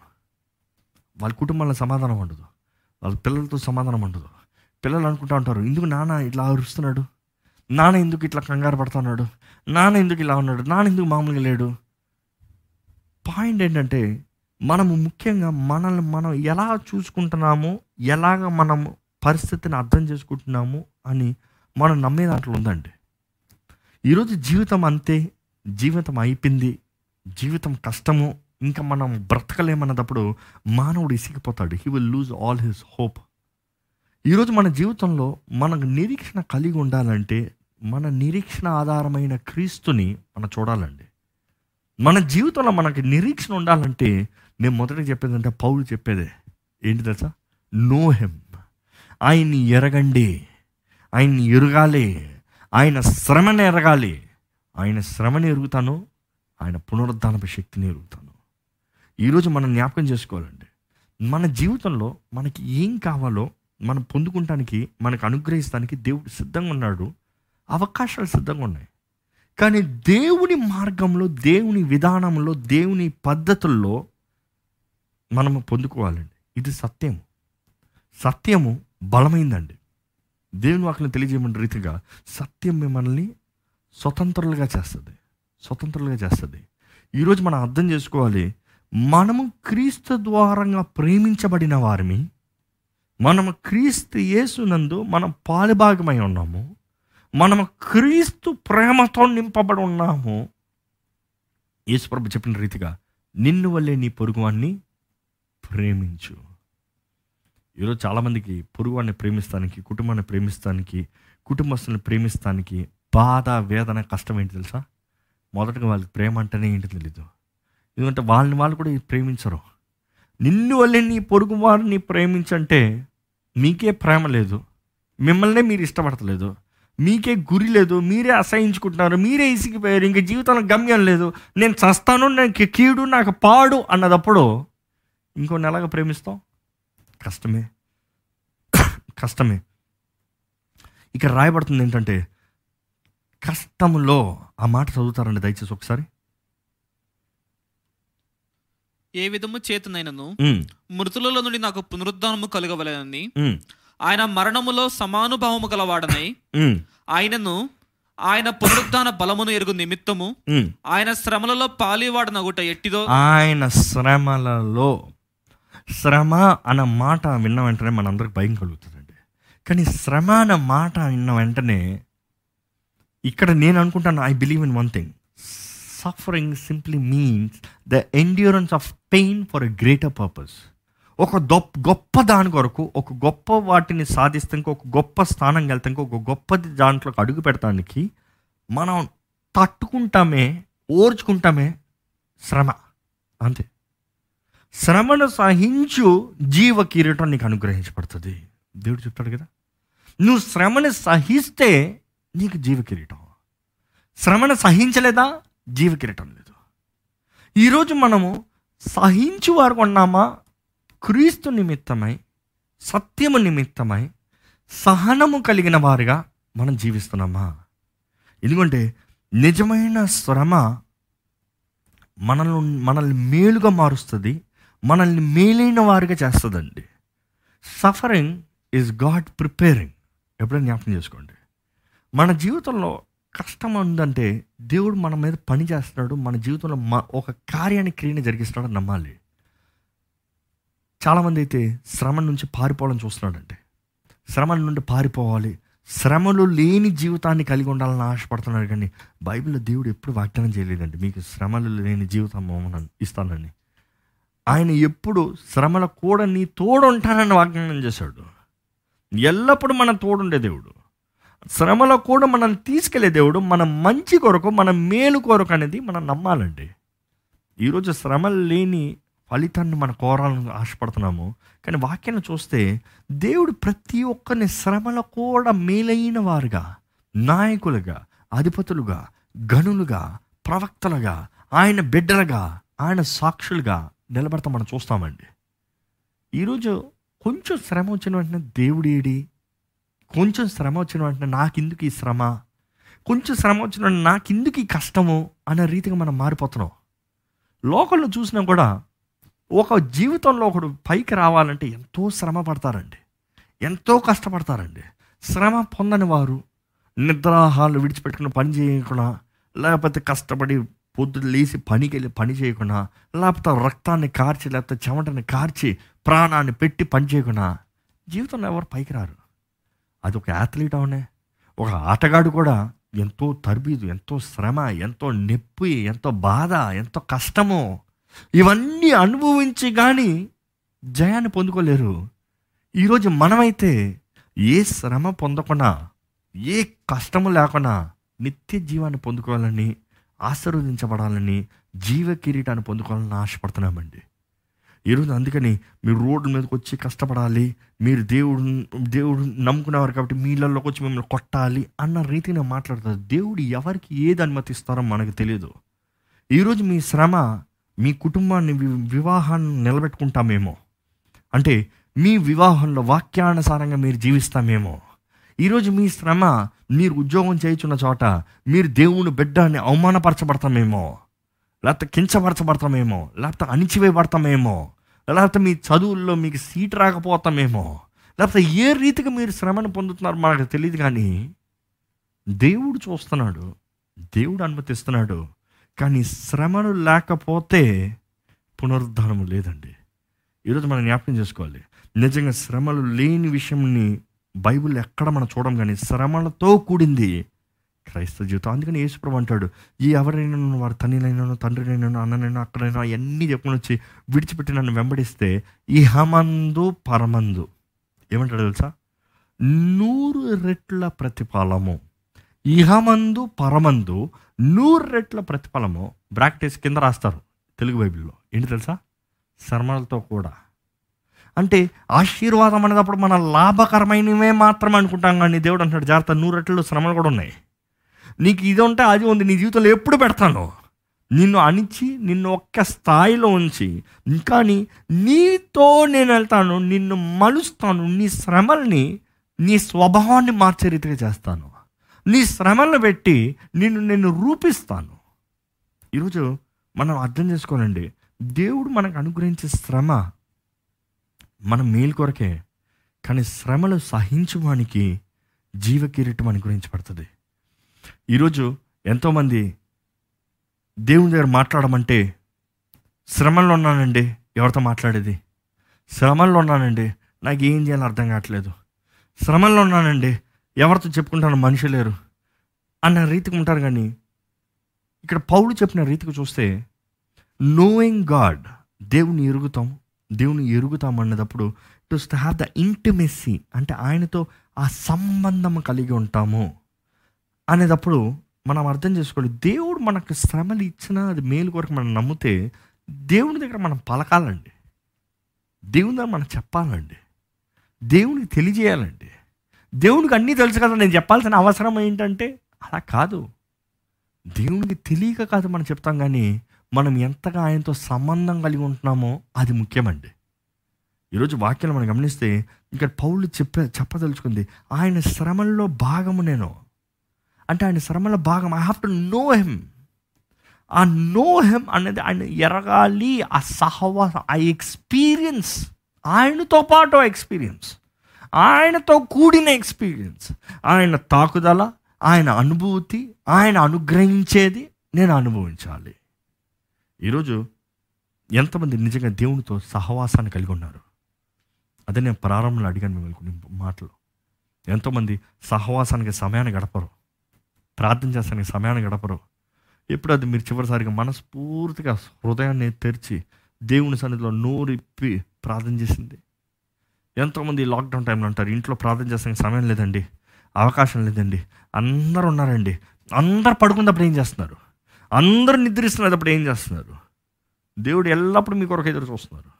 వాళ్ళ కుటుంబంలో సమాధానం ఉండదు, వాళ్ళ పిల్లలతో సమాధానం ఉండదు. పిల్లలు అనుకుంటూ ఉంటారు, ఎందుకు నాన్న ఇట్లా అరుస్తున్నాడు, నాన్న ఎందుకు ఇట్లా కంగారు పడుతున్నాడు, నాన్న ఎందుకు ఇలా ఉన్నాడు, నాన్న ఎందుకు మామూలుగా లేడు. పాయింట్ ఏంటంటే మనము ముఖ్యంగా మనల్ని మనం ఎలా చూసుకుంటున్నాము, ఎలాగ మనము పరిస్థితిని అర్థం చేసుకుంటున్నాము అని మనం నమ్మే దాంట్లో ఉందండి. ఈరోజు జీవితం అంతే, జీవితం అయిపోయింది, జీవితం కష్టము, ఇంకా మనం బ్రతకలేమన్నప్పుడు మానవుడు ఇసిగిపోతాడు. He will lose all his hope. ఈరోజు మన జీవితంలో మనకు నిరీక్షణ కలిగి ఉండాలంటే మన నిరీక్షణ ఆధారమైన క్రీస్తుని మనం చూడాలండి. మన జీవితంలో మనకి నిరీక్షణ ఉండాలంటే నేను మొదట చెప్పేదంటే పౌలు చెప్పేదే ఏంటి తెలుసా, నో హెమ్, ఆయన్ని ఎరగండి, ఆయన్ని ఎరగాలి, ఆయన శ్రమను ఎరగాలి. ఆయన శ్రమను ఎరుగుతాను, ఆయన పునరుద్ధానపు శక్తిని ఎరుగుతాను. ఈరోజు మనం జ్ఞాపకం చేసుకోవాలండి, మన జీవితంలో మనకి ఏం కావాలో మనం పొందుకుంటానికి, మనకు అనుగ్రహించడానికి దేవుడు సిద్ధంగా ఉన్నాడు, అవకాశాలు సిద్ధంగా ఉన్నాయి. కానీ దేవుని మార్గంలో, దేవుని విధానంలో, దేవుని పద్ధతుల్లో మనము పొందుకోవాలండి. ఇది సత్యము. సత్యము బలమైందండి. దేవుని వాక్యం తెలియజేయమన్న రీతిగా సత్యం మిమ్మల్ని స్వతంత్రులుగా చేస్తుంది, స్వతంత్రులుగా చేస్తుంది. ఈరోజు మనం అర్థం చేసుకోవాలి, మనము క్రీస్తు ద్వారంగా ప్రేమించబడిన వారిని, మనము క్రీస్తు యేసునందు మనం పాలుభాగమై ఉన్నాము, మనము క్రీస్తు ప్రేమతో నింపబడి ఉన్నాము. యేసుప్రభు చెప్పిన రీతిగా నిన్ను వల్లే నీ పొరుగువాన్ని ప్రేమించు. ఈరోజు చాలామందికి పొరుగువాడిని ప్రేమిస్తానికి, కుటుంబాన్ని ప్రేమిస్తానికి, కుటుంబస్తులను ప్రేమిస్తానికి బాధ, వేదన, కష్టం ఏంటి తెలుసా? మొదటగా వాళ్ళకి ప్రేమ అంటేనే ఏంటి తెలీదు, ఎందుకంటే వాళ్ళని వాళ్ళు కూడా ప్రేమించరు. నిన్ను వల్లే నీ పొరుగు వారిని ప్రేమించంటే మీకే ప్రేమ లేదు, మిమ్మల్నే మీరు ఇష్టపడతలేదు, మీకే గురి లేదు, మీరే అసహించుకుంటున్నారు, మీరే ఇసిగిపోయారు, ఇంక జీవితంలో గమ్యం లేదు, నేను చస్తాను, నేను కీడు, నాకు పాడు అన్నదప్పుడు ఇంకో నెలగా ప్రేమిస్తాం, కష్టమే కష్టమే ఇక్కడ రాయబడుతుంది ఏంటంటే కష్టంలో. ఆ మాట చదువుతారండి దయచేసి ఒకసారి. ఏ విధము చేతనైనను మృతులలో నుండి నాకు పునరుద్ధానము కలుగవలెనని ఆయన మరణములో సమానుభావము గలవాడనై ఆయనను ఆయన పునరుద్ధాన బలమును ఎరుగు నిమిత్తము ఆయన శ్రమలలో పాలివాడనగుట ఎట్టిదో. ఆయన శ్రమలలో, శ్రమ అన్న మాట విన్న వెంటనే మనందరికి భయం కలుగుతుందండి. కానీ శ్రమ అన్న మాట విన్న వెంటనే ఇక్కడ నేను అనుకుంటాను, I believe in one thing. Suffering simply means the endurance of pain for a greater purpose. ఒక గొప్ప గొప్ప దాని కొరకు, ఒక గొప్ప వాటిని సాధిస్తానికి, ఒక గొప్ప స్థానంకి వెళ్తానికి, ఒక గొప్పది దాంట్లోకి అడుగు పెడతానికి మనం తట్టుకుంటామే, ఓర్చుకుంటామే శ్రమ. అంతే. శ్రమను సహించు జీవ కిరీటం నీకు అనుగ్రహించబడుతుంది. దేవుడు చెప్తాడు కదా, నువ్వు శ్రమను సహిస్తే నీకు జీవ కిరీటం. శ్రమను సహించలేదా జీవ కిరీటం లేదు. ఈరోజు మనము సహించు వారు కొన్నామా, క్రీస్తు నిమిత్తమై సత్యము నిమిత్తమై సహనము కలిగిన వారుగా మనం జీవిస్తున్నామా? ఎందుకంటే నిజమైన శ్రమ మనల్ని మనల్ని మేలుగా మారుస్తుంది, మనల్ని మేలైన వారుగా చేస్తుందండి. Suffering is God preparing. ఎప్పుడైనా జ్ఞాపకం చేసుకోండి, మన జీవితంలో కష్టం ఉందంటే దేవుడు మన మీద పని చేస్తున్నాడు, మన జీవితంలో మా ఒక కార్యాన్ని క్రియని జరిగిస్తున్నాడు నమ్మాలి. చాలామంది అయితే శ్రమ నుంచి పారిపోవాలని చూస్తున్నాడంటే, శ్రమ నుండి పారిపోవాలి, శ్రమలు లేని జీవితాన్ని కలిగి ఉండాలని ఆశపడుతున్నాడు. కానీ బైబిల్లో దేవుడు ఎప్పుడు వాగ్దానం చేయలేదండి మీకు శ్రమలు లేని జీవితం ఇస్తానని. ఆయన ఎప్పుడు శ్రమల కూడా నీ తోడు ఉంటానని వాగ్దానం చేశాడు. ఎల్లప్పుడూ మన తోడుండే దేవుడు, శ్రమలో కూడా మనల్ని తీసుకెళ్లే దేవుడు, మన మంచి కొరకు, మన మేలు కొరకు అనేది మనం నమ్మాలండి. ఈరోజు శ్రమలు లేని ఫలితాన్ని మనం కోరాలని ఆశపడుతున్నాము. కానీ వాక్యాన్ని చూస్తే దేవుడు ప్రతి ఒక్కరిని శ్రమలో కూడా మేలైన వారుగా, నాయకులుగా, అధిపతులుగా, గనులుగా, ప్రవక్తలుగా, ఆయన బిడ్డలుగా, ఆయన సాక్షులుగా నిలబడతా మనం చూస్తామండి. ఈరోజు కొంచెం శ్రమ వచ్చిన వెంటనే దేవుడేడి, కొంచెం శ్రమ వచ్చిన వెంటనే నాకెందుకు ఈ శ్రమ, కొంచెం శ్రమ వచ్చిన వెంటనే నాకెందుకు ఈ కష్టము అనే రీతిగా మనం మారిపోతున్నాం. లోకల్లో చూసినా కూడా ఒక జీవితంలో ఒకడు పైకి రావాలంటే ఎంతో శ్రమ పడతారండి, ఎంతో కష్టపడతారండి. శ్రమ పొందని వారు నిద్రాహాలు విడిచిపెట్టుకుని పని చేయకుండా, లేకపోతే కష్టపడి పొద్దున లేచి పనికి వెళ్ళి పని చేయకుండా, లేకపోతే రక్తాన్ని కార్చి, లేకపోతే చెమటని కార్చి ప్రాణాన్ని పెట్టి పని చేయకుండా జీవితంలో ఎవరు పైకి రారు. అది ఒక అథ్లీట్ అవునే, ఒక ఆటగాడు కూడా ఎంతో తర్బీదు, ఎంతో శ్రమ, ఎంతో నొప్పి, ఎంతో బాధ, ఎంతో కష్టము ఇవన్నీ అనుభవించి కానీ జయాన్ని పొందుకోలేరు. ఈరోజు మనమైతే ఏ శ్రమ పొందకుండా, ఏ కష్టము లేకుండా నిత్య జీవాన్ని పొందుకోవాలని, ఆశీర్వదించబడాలని, జీవ కిరీటాన్ని పొందుకోవాలని ఆశపడుతున్నామండి ఈరోజు. అందుకని మీరు రోడ్డు మీదకి వచ్చి కష్టపడాలి, మీరు దేవుడు దేవుడు నమ్ముకునేవారు కాబట్టి మీళ్ళల్లోకి వచ్చి మిమ్మల్ని కొట్టాలి అన్న రీతిని మాట్లాడుతారు. దేవుడు ఎవరికి ఏది అనుమతిస్తారో మనకు తెలియదు. ఈరోజు మీ శ్రమ మీ కుటుంబాన్ని, వివాహాన్ని నిలబెట్టుకుంటామేమో, అంటే మీ వివాహంలో వాక్యానుసారంగా మీరు జీవిస్తామేమో. ఈరోజు మీ శ్రమ మీరు ఉద్యోగం చేయుచున్న చోట మీరు దేవుని బిడ్డని అవమానపరచబడతామేమో, లేకపోతే కించపరచబడతామేమో, లేకపోతే అణిచివేయబడతామేమో, లేకపోతే మీ చదువుల్లో మీకు సీట్ రాకపోతామేమో, లేకపోతే ఏ రీతిగా మీరు శ్రమను పొందుతున్నారో మనకు తెలియదు. కానీ దేవుడు చూస్తున్నాడు, దేవుడు అనుమతిస్తున్నాడు. కానీ శ్రమను లేకపోతే పునరుద్ధానము లేదండి. ఈరోజు మనం జ్ఞాపకం చేసుకోవాలి, నిజంగా శ్రమలు లేని విషయంని బైబిల్ ఎక్కడ మనం చూడం, కానీ శ్రమలతో కూడింది క్రైస్తవ జీవితం. అందుకని యేసుప్రభువు అంటాడు, ఈ ఎవరైనా వారు తల్లినైనాను, తండ్రినైనాను, అన్ననైనా, అక్కడైనా అన్నీ చెప్పుకుని వచ్చి విడిచిపెట్టి నన్ను వెంబడిస్తే ఇహమందు పరమందు ఏమంటాడు తెలుసా, నూరు రెట్ల ప్రతిఫలము. ఇహమందు పరమందు నూరు రెట్ల ప్రతిఫలము. బ్రాకెట్స్ కింద రాస్తారు తెలుగు బైబిల్లో. ఏంటి తెలుసా, శ్రమలతో కూడా. అంటే ఆశీర్వాదం అనేటప్పుడు మన లాభకరమైనవే మాత్రం అనుకుంటాం. కానీ దేవుడు అంటాడు, జాగ్రత్త, నూరు రెట్లు శ్రమలు కూడా ఉన్నాయి. నీకు ఇది ఉంటే అది ఉంది, నీ జీవితంలో ఎప్పుడు పెడతాను, నిన్ను అణిచి నిన్ను ఒక్క స్థాయిలో ఉంచి, కానీ నీతో నేను వెళ్తాను, నిన్ను మలుస్తాను, నీ శ్రమల్ని నీ స్వభావాన్ని మార్చే రీతిగా చేస్తాను, నీ శ్రమలను పెట్టి నిన్ను నేను రూపిస్తాను. ఈరోజు మనం అర్థం చేసుకోనండి, దేవుడు మనకు అనుగ్రహించే శ్రమ మన మేలు కొరకే, కానీ శ్రమలు సహించడానికి జీవ కిరీటం అనుగ్రహించబడుతుంది. ఈరోజు ఎంతోమంది దేవుని దగ్గర మాట్లాడమంటే శ్రమల్లో ఉన్నానండి, ఎవరితో మాట్లాడేది, శ్రమల్లో ఉన్నానండి, నాకు ఏం చేయాలో అర్థం కావట్లేదు, శ్రమల్లో ఉన్నానండి, ఎవరితో చెప్పుకుంటాను, మనిషి లేరు అన్న రీతికి ఉంటారు. కానీ ఇక్కడ పౌలు చెప్పిన రీతికి చూస్తే నోయింగ్ గాడ్, దేవుని ఎరుగుతాం, దేవుని ఎరుగుతాం అన్నప్పుడు టు హ్యావ్ ద ఇంటిమెసీ, అంటే ఆయనతో ఆ సంబంధం కలిగి ఉంటాము అనేటప్పుడు మనం అర్థం చేసుకోవాలి, దేవుడు మనకు శ్రమలు ఇచ్చినా అది మేలు కొరకు మనం నమ్మితే దేవుని దగ్గర మనం పలకాలండి, దేవుని దగ్గర మనం చెప్పాలండి, దేవునికి తెలియజేయాలండి. దేవునికి అన్నీ తెలుసు కదా, నేను చెప్పాల్సిన అవసరం ఏంటంటే అలా కాదు, దేవునికి తెలియక కాదు మనం చెప్తాం, కానీ మనం ఎంతగా ఆయనతో సంబంధం కలిగి ఉంటున్నామో అది ముఖ్యమండి. ఈరోజు వాక్యాలు మనం గమనిస్తే ఇక్కడ పౌలు చెప్ప చెప్పదలుచుకుంది ఆయన శ్రమల్లో భాగము నేను, అంటే ఆయన శ్రమల భాగం, I have to know him. ఆ నో హిమ్ అనేది ఆయన ఎరగాలి, ఆ సహవాసం, ఆ ఎక్స్పీరియన్స్, ఆయనతో పాటు ఎక్స్పీరియన్స్, ఆయనతో కూడిన ఎక్స్పీరియన్స్, ఆయన తాకుదల, ఆయన అనుభూతి, ఆయన అనుగ్రహించేది నేను అనుభవించాలి. ఈరోజు ఎంతమంది నిజంగా దేవునితో సహవాసాన్ని కలిగి ఉన్నారు? అదే నేను ప్రారంభంలో అడిగాను మిమ్మల్ని కొన్ని మాటలు. ఎంతోమంది సహవాసానికి సమయాన్ని గడపరు, ప్రార్థన చేస్తానికి సమయాన్ని గడపరు. ఎప్పుడు అది మీరు చివరిసారిగా మనస్ఫూర్తిగా హృదయాన్ని తెరిచి దేవుని సన్నిధిలో నోరిప్పి ప్రార్థన చేసింది? ఎంతోమంది లాక్డౌన్ టైంలో ఉంటారు, ఇంట్లో ప్రార్థన చేస్తానికి సమయం లేదండి, అవకాశం లేదండి, అందరూ ఉన్నారండి, అందరు పడుకున్నప్పుడు ఏం చేస్తున్నారు, అందరూ నిద్రిస్తున్నప్పుడు ఏం చేస్తున్నారు, దేవుడు ఎల్లప్పుడూ మీ కొరకు ఎదురు చూస్తున్నారు.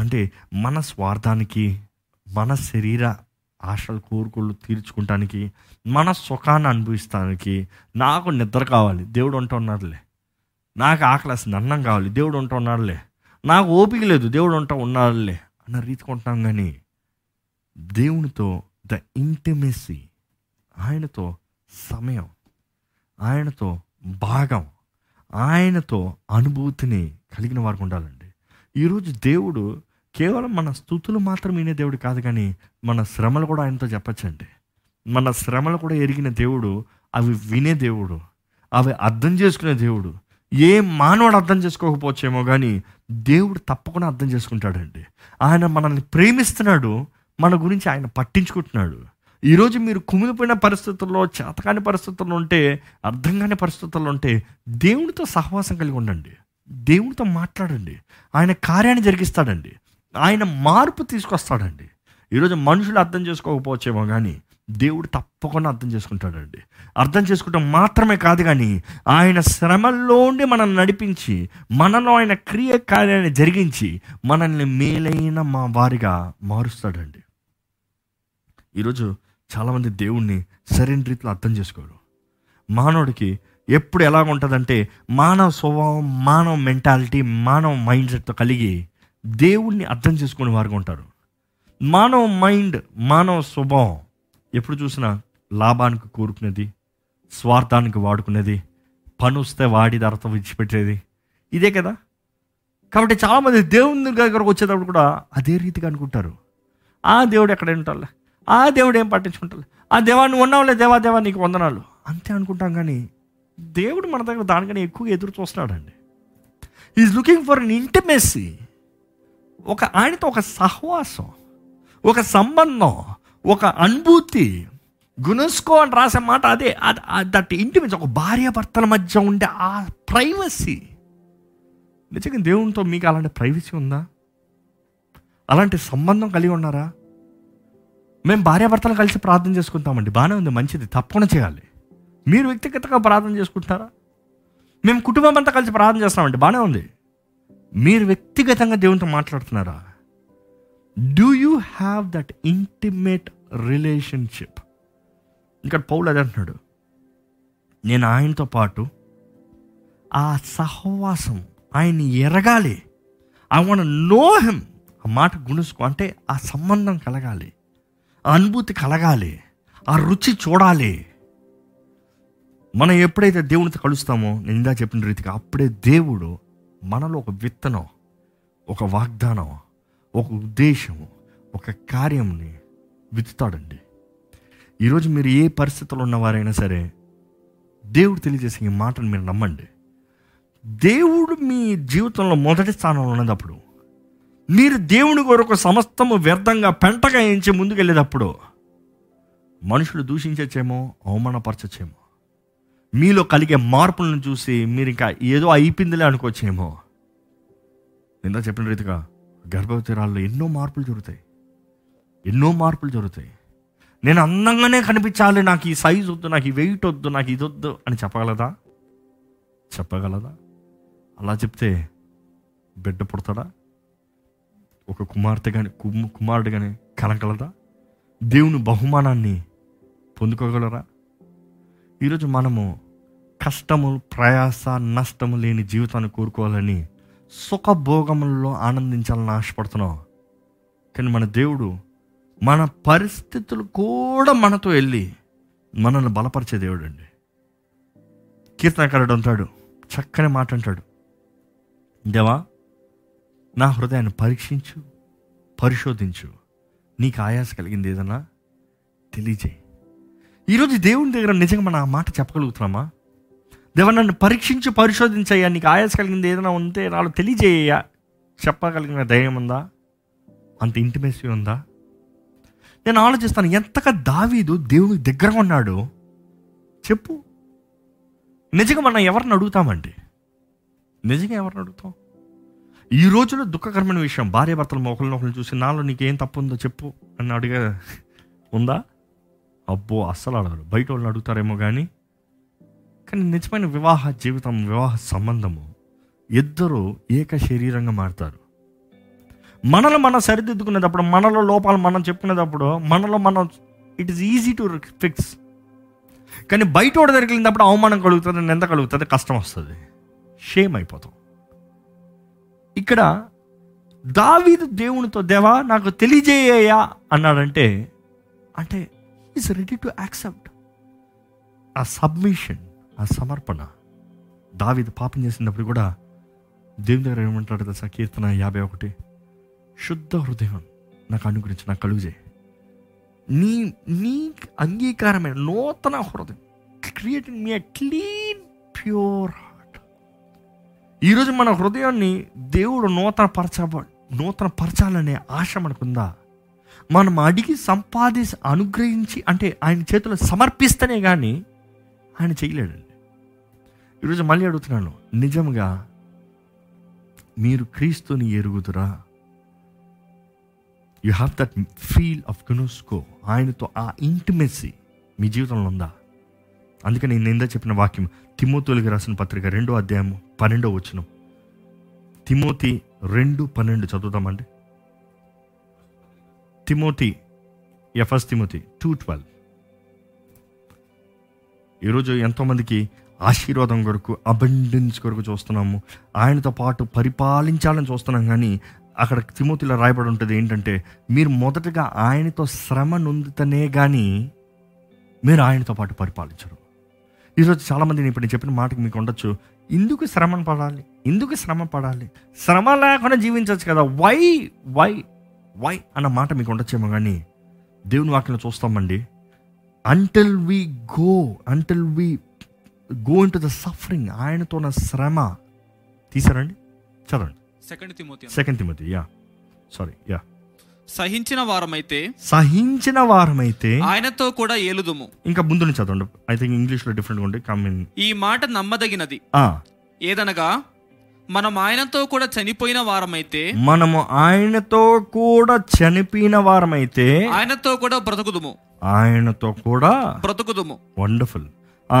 అంటే మన స్వార్థానికి, మన శరీర ఆశలు కోరుకోళ్ళు తీర్చుకుంటానికి, మన సుఖాన్ని అనుభవిస్తానికి, నాకు నిద్ర కావాలి, దేవుడు అంటూ ఉన్నాడులే, నాకు ఆకలేస్తుంది, అన్నం కావాలి, దేవుడు అంటూ ఉన్నాడులే, నాకు ఓపిక లేదు, దేవుడు అంటూ ఉన్నాడులే అన్న రీతికుంటున్నాం. కానీ దేవునితో ద ఇంటిమెసీ, ఆయనతో సమయం, ఆయనతో భాగం, ఆయనతో అనుభూతిని కలిగిన వారికి ఉండాలండి. ఈరోజు దేవుడు కేవలం మన స్తుతులు మాత్రం వినే దేవుడు కాదు, కానీ మన శ్రమలు కూడా ఆయనతో చెప్పచ్చండి. మన శ్రమలు కూడా ఎరిగిన దేవుడు, అవి వినే దేవుడు, అవి అర్థం చేసుకునే దేవుడు. ఏ మానవుడు అర్థం చేసుకోకపోవచ్చేమో, కానీ దేవుడు తప్పకుండా అర్థం చేసుకుంటాడండి. ఆయన మనల్ని ప్రేమిస్తున్నాడు, మన గురించి ఆయన పట్టించుకుంటున్నాడు. ఈరోజు మీరు కుమిలిపోయిన పరిస్థితుల్లో, చేతకాని పరిస్థితుల్లో ఉంటే, అర్థం కాని పరిస్థితుల్లో ఉంటే దేవునితో సహవాసం కలిగి ఉండండి, దేవునితో మాట్లాడండి, ఆయన కార్యాన్ని జరిగిస్తాడండి, ఆయన మార్పు తీసుకొస్తాడండి. ఈరోజు మనుషులు అర్థం చేసుకోకపోవచ్చేమో, కానీ దేవుడు తప్పకుండా అర్థం చేసుకుంటాడండి. అర్థం చేసుకుంటాం మాత్రమే కాదు, కానీ ఆయన శ్రమల్లోనే మనల్ని నడిపించి, మనలో ఆయన క్రియ కార్యాన్ని జరిగించి, మనల్ని మేలైన మా వారిగా మారుస్తాడండి. ఈరోజు చాలామంది దేవుణ్ణి సరైన రీతిలో అర్థం చేసుకోరు. మానవుడికి ఎప్పుడు ఎలాగ ఉంటుందంటే మానవ స్వభావం, మానవ మెంటాలిటీ, మానవ మైండ్ సెట్తో కలిగి దేవుణ్ణి అర్థం చేసుకునే వారుగా ఉంటారు. మానవ మైండ్, మానవ స్వభావం ఎప్పుడు చూసినా లాభానికి కోరుకునేది, స్వార్థానికి వాడుకునేది, పని వస్తే వాడి ధరతో విడిచిపెట్టేది, ఇదే కదా. కాబట్టి చాలామంది దేవుని దగ్గరకు వచ్చేటప్పుడు కూడా అదే రీతిగా అనుకుంటారు, ఆ దేవుడు ఎక్కడ ఉంటాలే, ఆ దేవుడు ఏం పట్టించుకుంటారు, ఆ దేవాన్ని ఉన్నావులే, దేవా దేవా నీకు వందనాలు అంతే అనుకుంటాం. కానీ దేవుడు మన దగ్గర దానికన్నా ఎక్కువ ఎదురు చూస్తున్నాడండి. Is looking for an intimacy, ఒక ఆయనతో ఒక సహవాసం, ఒక సంబంధం, ఒక అనుభూతి. గుణస్కో అని రాసే మాట అదే, దట్ ఇంటిమేసి, ఒక భార్య భర్తల మధ్య ఉండే ఆ ప్రైవసీ. నిజంగా దేవునితో మీకు అలాంటి ప్రైవసీ ఉందా? అలాంటి సంబంధం కలిగి ఉన్నారా? మేము భార్య భర్తలు కలిసి ప్రార్థన చేసుకుంటామండి, బాగానే ఉంది, మంచిది, తప్పకుండా చేయాలి. మీరు వ్యక్తిగతంగా ప్రార్థన చేసుకుంటారా? మేము కుటుంబం అంతా కలిసి ప్రార్థన చేస్తామండి, బాగానే ఉంది. మీరు వ్యక్తిగతంగా దేవునితో మాట్లాడుతున్నారా? Do you have that intimate relationship? ఇక్కడ పౌలు అదే అంటున్నాడు, నేను ఆయనతో పాటు ఆ సహవాసం, ఆయన్ని ఎరగాలి. I want know him. ఆ మాట గుణుసుకో అంటే ఆ సంబంధం కలగాలి, ఆ అనుభూతి కలగాలి, ఆ రుచి చూడాలి. మనం ఎప్పుడైతే దేవునితో కలుస్తామో, నేను ఇందా చెప్పిన రీతిగా, అప్పుడే దేవుడు మనలో ఒక విత్తనం, ఒక వాగ్దానం, ఒక ఉద్దేశము, ఒక కార్యంని విత్తుతాడండి. ఈరోజు మీరు ఏ పరిస్థితుల్లో ఉన్నవారైనా సరే, దేవుడు తెలియజేసే ఈ మాటను మీరు నమ్మండి. దేవుడు మీ జీవితంలో మొదటి స్థానంలో ఉన్నప్పుడు, మీరు దేవుని కొరకు సమస్తము వ్యర్థంగా పెంటగా ఎంచి ముందుకెళ్ళేటప్పుడు, మనుషులు దూషించచ్చేమో, అవమానపరచచ్చేమో, మీలో కలిగే మార్పులను చూసి మీరు ఇంకా ఏదో అయిపోయిందిలే అనుకోవచ్చేమో. ఇందా చెప్పిన రీతిగా గర్భవతిరాల్లో ఎన్నో మార్పులు జరుగుతాయి, ఎన్నో మార్పులు జరుగుతాయి. నేను అందంగానే కనిపించాలి, నాకు ఈ సైజు వద్దు, నాకు ఈ వెయిట్ వద్దు, నాకు ఇది వద్దు అని చెప్పగలదా? చెప్పగలదా? అలా చెప్తే బిడ్డ పుడతాడా? ఒక కుమార్తె కానీ కుమారుడు కానీ కలగలదా? దేవుని బహుమానాన్ని పొందుకోగలరా? ఈరోజు మనము కష్టము, ప్రయాస, నష్టము లేని జీవితాన్ని కోరుకోవాలని, సుఖభోగములలో ఆనందించాలని ఆశపడుతున్నాం. కానీ మన దేవుడు మన పరిస్థితులు కూడా మనతో వెళ్ళి మనల్ని బలపరిచే దేవుడు అండి. కీర్తనకారుడు అంటాడు, చక్కని మాట అంటాడు, దేవా నా హృదయాన్ని పరీక్షించు, పరిశోధించు, నీకు ఆయాస కలిగింది ఏదన్నా తెలియజేయి. ఈరోజు దేవుని దగ్గర నిజంగా మనం ఆ మాట చెప్పగలుగుతున్నామా? దేవా నన్ను పరీక్షించి పరిశోధించయ్యా, నీకు ఆయాస కలిగింది ఏదైనా ఉంటే నాలో తెలియజేయ్యా చెప్పగలిగిన ధైర్యం ఉందా? అంత ఇంటిమేసీ ఉందా? నేను ఆలోచిస్తాను, ఎంతగా దావీదు దేవునికి దగ్గరగా ఉన్నాడు చెప్పు. నిజంగా మనం ఎవరిని అడుగుతామండి? నిజంగా ఎవరిని అడుగుతాం? ఈ రోజులో దుఃఖకరమైన విషయం, భార్య భర్తలు ఒకరినొకరిని చూసి నాలో నీకేం తప్పు ఉందో చెప్పు అని అడిగే ఉందా? అబ్బో అస్సలు అడగరు, బయట వాళ్ళని అడుగుతారేమో కానీ. కానీ నిజమైన వివాహ జీవితం, వివాహ సంబంధము, ఇద్దరు ఏక శరీరంగా మారుతారు. మనలో మనం సరిదిద్దుకునేటప్పుడు, మనలో లోపాలు మనం చెప్పుకునేటప్పుడు, మనలో మనం it is easy to fix. కానీ బయట వాడి దగ్గరికి వెళ్ళినప్పుడు అవమానం కలుగుతుంది, నింద కలుగుతుంది, కష్టం వస్తుంది, షేమ్ అయిపోతాం. ఇక్కడ దావీదు దేవునితో దేవా నాకు తెలియజేయ్యా అన్నాడంటే, అంటే ఈజ్ రెడీ టు యాక్సెప్ట్. ఆ సబ్మిషన్, ఆ సమర్పణ. దావీదు పాపం చేసినప్పుడు కూడా దేవుని దగ్గర ఏమంటాడు తెలుసా? కీర్తన యాభై ఒకటి శుద్ధ హృదయం నాకు అనుగ్రహించి, నాకు కలుగుజే, నీ నీ అంగీకారమైన నూతన హృదయం, create in me a clean pure heart. ఈరోజు మన హృదయాన్ని దేవుడు నూతన పరచ నూతన పరచాలనే ఆశ మనకుందా? మనం అడిగి సంపాదించి అనుగ్రహించి, అంటే ఆయన చేతిలో సమర్పిస్తేనే కానీ ఆయన చేయలేడండి. ఈరోజు మళ్ళీ అడుగుతున్నాను, నిజంగా మీరు క్రీస్తుని ఎరుగుతురా? You have that feel of యునోస్కో, ఆయనతో ఆ ఇంటిమెసీ మీ జీవితంలో ఉందా? అందుకే నేను నిందా చెప్పిన వాక్యం, తిమోతికి రాసిన పత్రిక రెండో అధ్యాయము పన్నెండో వచనం, తిమోతి రెండు పన్నెండు చదువుతామండి. Timothy first Timothy two twelve. ఈరోజు ఎంతోమందికి ఆశీర్వాదం కొరకు, అబండెన్స్ కొరకు చూస్తున్నాము, ఆయనతో పాటు పరిపాలించాలని చూస్తున్నాం. కానీ అక్కడ తిమోతిలో రాయబడి ఉంటుంది ఏంటంటే, మీరు మొదటగా ఆయనతో శ్రమ నొందితేనే కానీ మీరు ఆయనతో పాటు పరిపాలించరు. ఈరోజు చాలామంది నేను ఇప్పుడు నేను చెప్పిన మాటకి మీకు ఉండొచ్చు, ఇందుకు శ్రమను పడాలి, ఇందుకు శ్రమ పడాలి, శ్రమ లేకుండా జీవించవచ్చు కదా, వై వై వై అన్న మాట మీకు ఉండొచ్చేమో. కానీ దేవుని వాక్యం చూస్తామండి, until we go until we go into the suffering, ఆయనతో ఉన్న శ్రమ తీసారండి. చదవండి second Timothy second Timothy yeah sorry yeah సహించిన వారమైతే సహించిన వారమైతే ఆయనతో కూడా ఏలుదుము. ఇంకా ముందు చదవండి, ఐ థింక్ ఇంగ్లీష్ లో డిఫరెంట్ ఉంది. ఈ మాట నమ్మదగినది ఏదనగా, మనం ఆయనతో కూడా చనిపోయిన వారమైతే మనము ఆయనతో కూడా చనిపోయిన వారమైతే ఆయనతో కూడా బ్రతుకుదుము, ఆయనతో కూడా బ్రతుకుదుము. వండర్ఫుల్. ఆ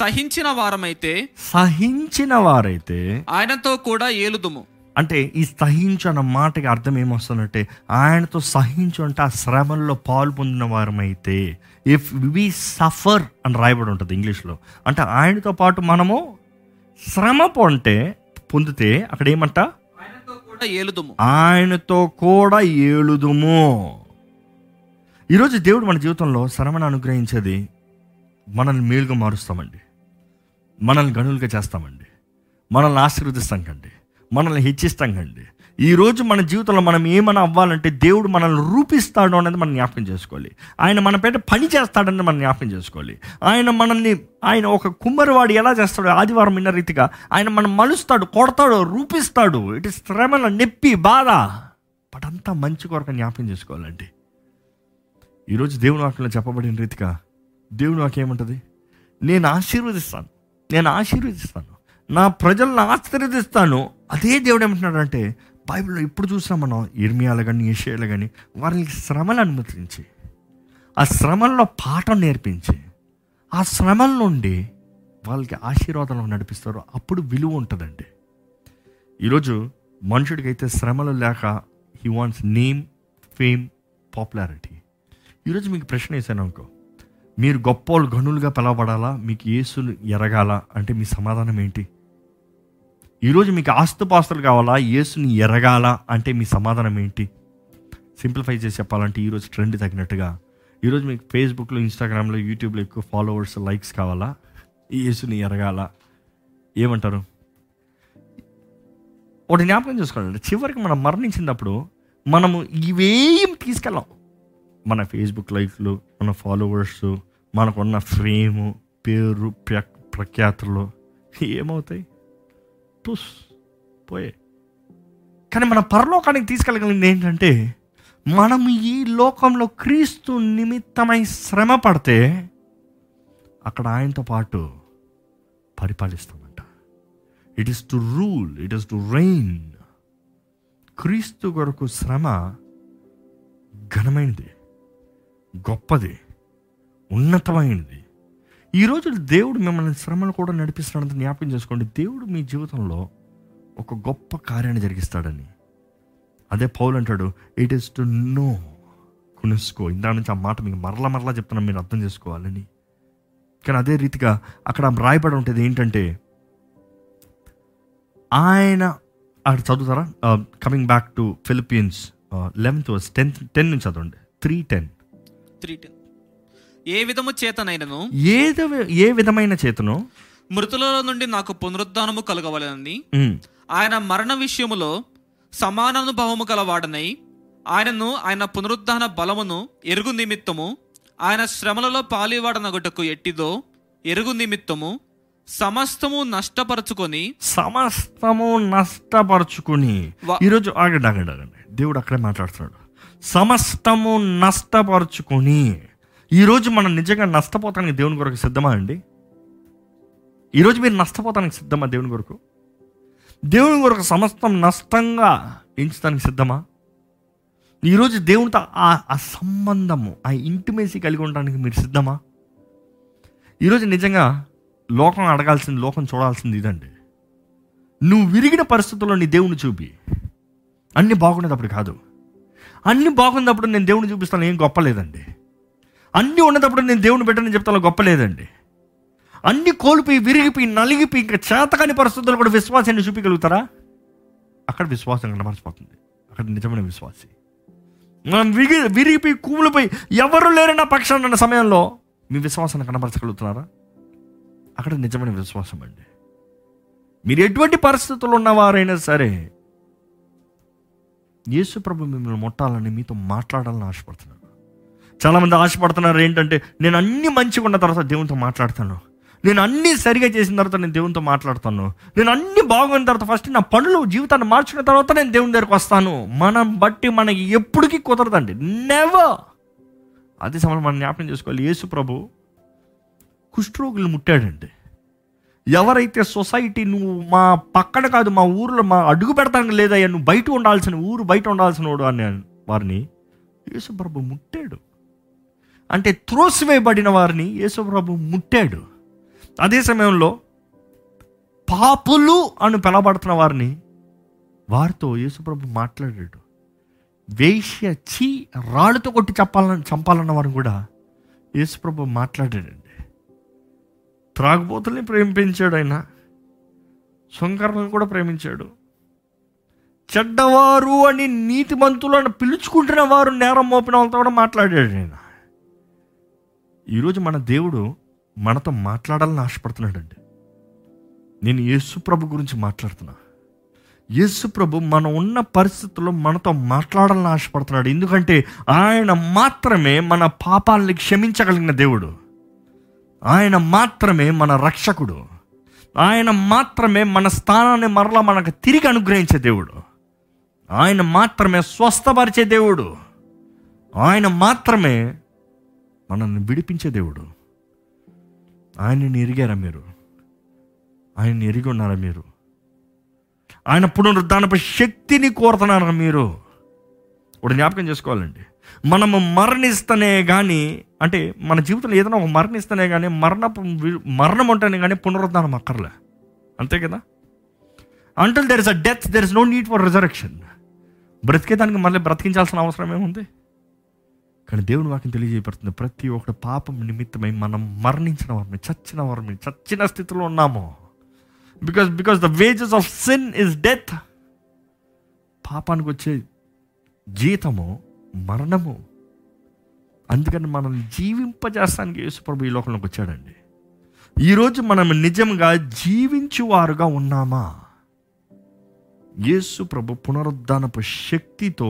సహించిన వారమైతే సహించిన వారైతే ఆయనతో కూడా ఏలుదుము. అంటే ఈ సహించు అన్న మాటకి అర్థం ఏమొస్తుందంటే, ఆయనతో సహించు అంటే ఆ శ్రమల్లో పాలు పొందిన వారమైతే, ఇఫ్ వి సఫర్ అని రాయబడి ఉంటుంది ఇంగ్లీష్లో, అంటే ఆయనతో పాటు మనము శ్రమ పొంటే పొందితే అక్కడ ఏమంట, ఆయనతో కూడా ఏలుదుము. ఈరోజు దేవుడు మన జీవితంలో శ్రమను అనుగ్రహించేది మనల్ని మేలుగా మారుస్తామండి, మనల్ని గనులుగా చేస్తామండి, మనల్ని ఆశీర్వదిస్తాం కండి, మనల్ని హెచ్చిస్తాం కండి. ఈరోజు మన జీవితంలో మనం ఏమైనా అవ్వాలంటే దేవుడు మనల్ని రూపిస్తాడు అనేది మనం జ్ఞాపకం చేసుకోవాలి. ఆయన మన పేట పని చేస్తాడని మనం జ్ఞాపకం చేసుకోవాలి. ఆయన మనల్ని, ఆయన ఒక కుమ్మరివాడు ఎలా చేస్తాడు ఆదివారం విన్న రీతిగా, ఆయన మనం మలుస్తాడు, కొడతాడు, రూపిస్తాడు. ఇటు శ్రమల నొప్పి, బాధ, బట్ అంతా మంచి కొరకు జ్ఞాపకం చేసుకోవాలండి. ఈరోజు దేవుని వాక్యంలో చెప్పబడిన రీతిగా దేవుని వాక్యం ఏమంటుంది, నేను ఆశీర్వదిస్తాను, నేను ఆశీర్వదిస్తాను, నా ప్రజలను ఆశీర్వదిస్తాను. అదే దేవుడు ఏమంటున్నాడంటే, బైబిల్లో ఇప్పుడు చూసాం మనం, ఇర్మియాలు కానీ యెషయాలు కానీ, వారికి శ్రమలు అనుమతించి, ఆ శ్రమల్లో పాఠం నేర్పించి, ఆ శ్రమల నుండి వాళ్ళకి ఆశీర్వాదాలను నడిపిస్తారు. అప్పుడు విలువ ఉంటుందండి. ఈరోజు మనుషుడికైతే శ్రమలు లేక he wants name, fame, popularity. ఈరోజు మీకు ప్రశ్న వేసాను అనుకో, మీరు గొప్పోళ్ళు, గనులుగా పిలవబడాలా, మీకు యేసులు ఎరగాల అంటే మీ సమాధానం ఏంటి? ఈరోజు మీకు ఆస్తుపాస్తులు కావాలా, యేసుని ఎరగాల అంటే మీ సమాధానం ఏంటి? సింప్లిఫై చేసి చెప్పాలంటే ఈరోజు ట్రెండ్ తగినట్టుగా, ఈరోజు మీకు ఫేస్బుక్లో, ఇన్స్టాగ్రామ్లో, యూట్యూబ్లో ఎక్కువ ఫాలోవర్స్, లైక్స్ కావాలా, యేసుని ఎరగాల, ఏమంటారు? ఒకటి జ్ఞాపకం చేసుకోవాలంటే, చివరికి మనం మరణించినప్పుడు మనము ఇవేం తీసుకెళ్ళాం. మన ఫేస్బుక్ లైక్లు, మన ఫాలోవర్స్, మనకున్న ఫేము, పేరు, ప్ర ప్రఖ్యాతులు ఏమవుతాయి? తుస్ పోయే. కానీ మన పరలోకానికి తీసుకెళ్ళగలిగింది ఏంటంటే, మనం ఈ లోకంలో క్రీస్తు నిమిత్తమై శ్రమ పడితే అక్కడ ఆయనతో పాటు పరిపాలిస్తామంట. It is to rule, it is to reign. క్రీస్తు కొరకు శ్రమ ఘనమైనది, గొప్పది, ఉన్నతమైనది. ఈరోజు దేవుడు మిమ్మల్ని శ్రమలు కూడా నడిపిస్తున్నాడని జ్ఞాపకం చేసుకోండి. దేవుడు మీ జీవితంలో ఒక గొప్ప కార్యాన్ని జరిగిస్తాడని. అదే పౌలు అంటాడు, ఇట్ ఈస్ టు నో, కొనుక్కో. ఇందా నుంచి ఆ మాట మీకు మరలా మరలా చెప్తున్నాను, మీరు అర్థం చేసుకోవాలని. కానీ అదే రీతిగా అక్కడ రాయబడి ఉంటుంది ఏంటంటే, ఆయన అక్కడ చదువుతారా, coming back to Philippians eleventh verse, tenth ten నుంచి చదవండి, త్రీ టెన్ ఏ విధము చేతనైనను, ఏ విధమైన చేతను మృతులలో నుండి నాకు పునరుద్ధానము కలగవలెనని, ఆయన మరణ విషయములో సమానానుభవము కలవాడనై, ఆయనను ఆయన పునరుద్ధాన బలమును ఎరుగు నిమిత్తము, ఆయన శ్రమలలో పాలివాడనగుటకు ఎట్టిదో ఎరుగు నిమిత్తము సమస్తము నష్టపరచుకొని, సమస్తము నష్టపరచుకుని. ఈరోజు ఆగండి ఆగండి ఆగండి దేవుడు అక్కడే మాట్లాడుతున్నాడు, సమస్తము నష్టపరుచుకొని. ఈరోజు మనం నిజంగా నష్టపోతానికి దేవుని కొరకు సిద్ధమా అండి? ఈరోజు మీరు నష్టపోతానికి సిద్ధమా? దేవుని కొరకు, దేవుని కొరకు సమస్తం నష్టంగా ఎంచడానికి సిద్ధమా? ఈరోజు దేవునితో ఆ సంబంధము, ఆ ఇంటిమేసీ కలిగి ఉండడానికి మీరు సిద్ధమా? ఈరోజు నిజంగా లోకం అడగాల్సింది, లోకం చూడాల్సింది ఇదండి, నువ్వు విరిగిన పరిస్థితుల్లో నీ దేవుని చూపి. అన్నీ బాగుండేటప్పుడు కాదు, అన్నీ బాగున్నప్పుడు నేను దేవుని చూపిస్తాను ఏం గొప్ప లేదండి. అన్నీ ఉన్నప్పుడు నేను దేవుని పెట్టని చెప్తాను గొప్ప లేదండి. అన్నీ కోల్పోయి, విరిగిపోయి, నలిగిపోయి, ఇంకా చేతకాని పరిస్థితుల్లో కూడా విశ్వాసాన్ని చూపించగలుగుతారా? అక్కడ విశ్వాసం కనబరిచిపోతుంది, అక్కడ నిజమైన విశ్వాసి. మనం విరిగి విరిగిపోయి కూలిపోయి ఎవరు లేరన్న పక్షాన్ని అన్న సమయంలో మీ విశ్వాసాన్ని కనబరచగలుగుతున్నారా? అక్కడ నిజమైన విశ్వాసం అండి. మీరు ఎటువంటి పరిస్థితుల్లో ఉన్నవారైనా సరే యేసు ప్రభు మిమ్మల్ని ముట్టాలని, మీతో మాట్లాడాలని ఆశపడుతున్నాను. చాలామంది ఆశపడుతున్నారు ఏంటంటే, నేను అన్ని మంచిగా ఉన్న తర్వాత దేవునితో మాట్లాడతాను, నేను అన్నీ సరిగా చేసిన తర్వాత నేను దేవునితో మాట్లాడతాను, నేను అన్ని బాగున్న తర్వాత, ఫస్ట్ నా పనులు, జీవితాన్ని మార్చుకున్న తర్వాత నేను దేవుని దగ్గరికి వస్తాను. మనం బట్టి మనకి ఎప్పటికీ కుదరదండి, నెవర్. అదే సమయంలో మనం జ్ఞాపకం చేసుకోవాలి, యేసు ప్రభు కుష్ఠరోగులు ముట్టాడండి. ఎవరైతే సొసైటీ, నువ్వు మా పక్కన కాదు, మా ఊర్లో మా అడుగు పెడతానికి లేదయ్యా, నువ్వు బయట ఉండాల్సిన, ఊరు బయట ఉండాల్సిన వాడు అని వారిని యేసుప్రభు ముట్టాడు. అంటే త్రోసివేయబడిన వారిని యేసుప్రభు ముట్టాడు. అదే సమయంలో పాపులు అని పిలవబడుతున్న వారిని, వారితో యేసుప్రభు మాట్లాడాడు. వేశ్య, చీ, రాళ్ళతో కొట్టి చంపాలని చంపాలన్న వారిని కూడా యేసుప్రభు మాట్లాడాడండి. త్రాగుబోతుల్ని ప్రేమించాడు ఆయన, స్వంగర్మను కూడా ప్రేమించాడు. చెడ్డవారు అని నీతిమంతులు అని పిలుచుకుంటున్న వారు నేరం మోపిన వాళ్ళతో కూడా మాట్లాడాడు ఆయన. ఈరోజు మన దేవుడు మనతో మాట్లాడాలని ఆశపడుతున్నాడు అండి. నేను యేసు ప్రభు గురించి మాట్లాడుతున్నా. యేసు ప్రభు మనం ఉన్న పరిస్థితుల్లో మనతో మాట్లాడాలని ఆశపడుతున్నాడు. ఎందుకంటే ఆయన మాత్రమే మన పాపాలని క్షమించగలిగిన దేవుడు. ఆయన మాత్రమే మన రక్షకుడు. ఆయన మాత్రమే మన స్థానాన్ని మరలా మనకు తిరిగి అనుగ్రహించే దేవుడు. ఆయన మాత్రమే స్వస్థపరిచే దేవుడు. ఆయన మాత్రమే మనల్ని విడిపించే దేవుడు. ఆయనని ఎరిగారా మీరు? ఆయన్ని ఎరిగి ఉన్నారా మీరు? ఆయన పునరుద్ధానపు శక్తిని కోరుతున్నారా మీరు? ఇప్పుడు జ్ఞాపకం చేసుకోవాలండి, మనము మరణిస్తనే కానీ, అంటే మన జీవితంలో ఏదైనా ఒక మరణిస్తనే కానీ, మరణపు మరణం ఉంటేనే కానీ పునరుద్ధానం అక్కర్లే, అంతే కదా. Until there is a death there is no need for resurrection. బ్రతికేదానికి మళ్ళీ బ్రతికించాల్సిన అవసరం ఏముంది? కానీ దేవుని వాక్యం తెలియజేయబడుతుంది, ప్రతి ఒక్క పాపం నిమిత్తమై మనం మరణించిన వారిని, చచ్చిన వారిని, చచ్చిన స్థితిలో ఉన్నాము. Because because the wages of sin is death. పాపానికి వచ్చే జీతము మరణము. అందుకని మనల్ని జీవింపజేస్తానికి యేసుప్రభు ఈ లోకంలోకి వచ్చాడండి. ఈరోజు మనం నిజంగా జీవించువారుగా ఉన్నామా? యేసుప్రభు పునరుద్ధానపు శక్తితో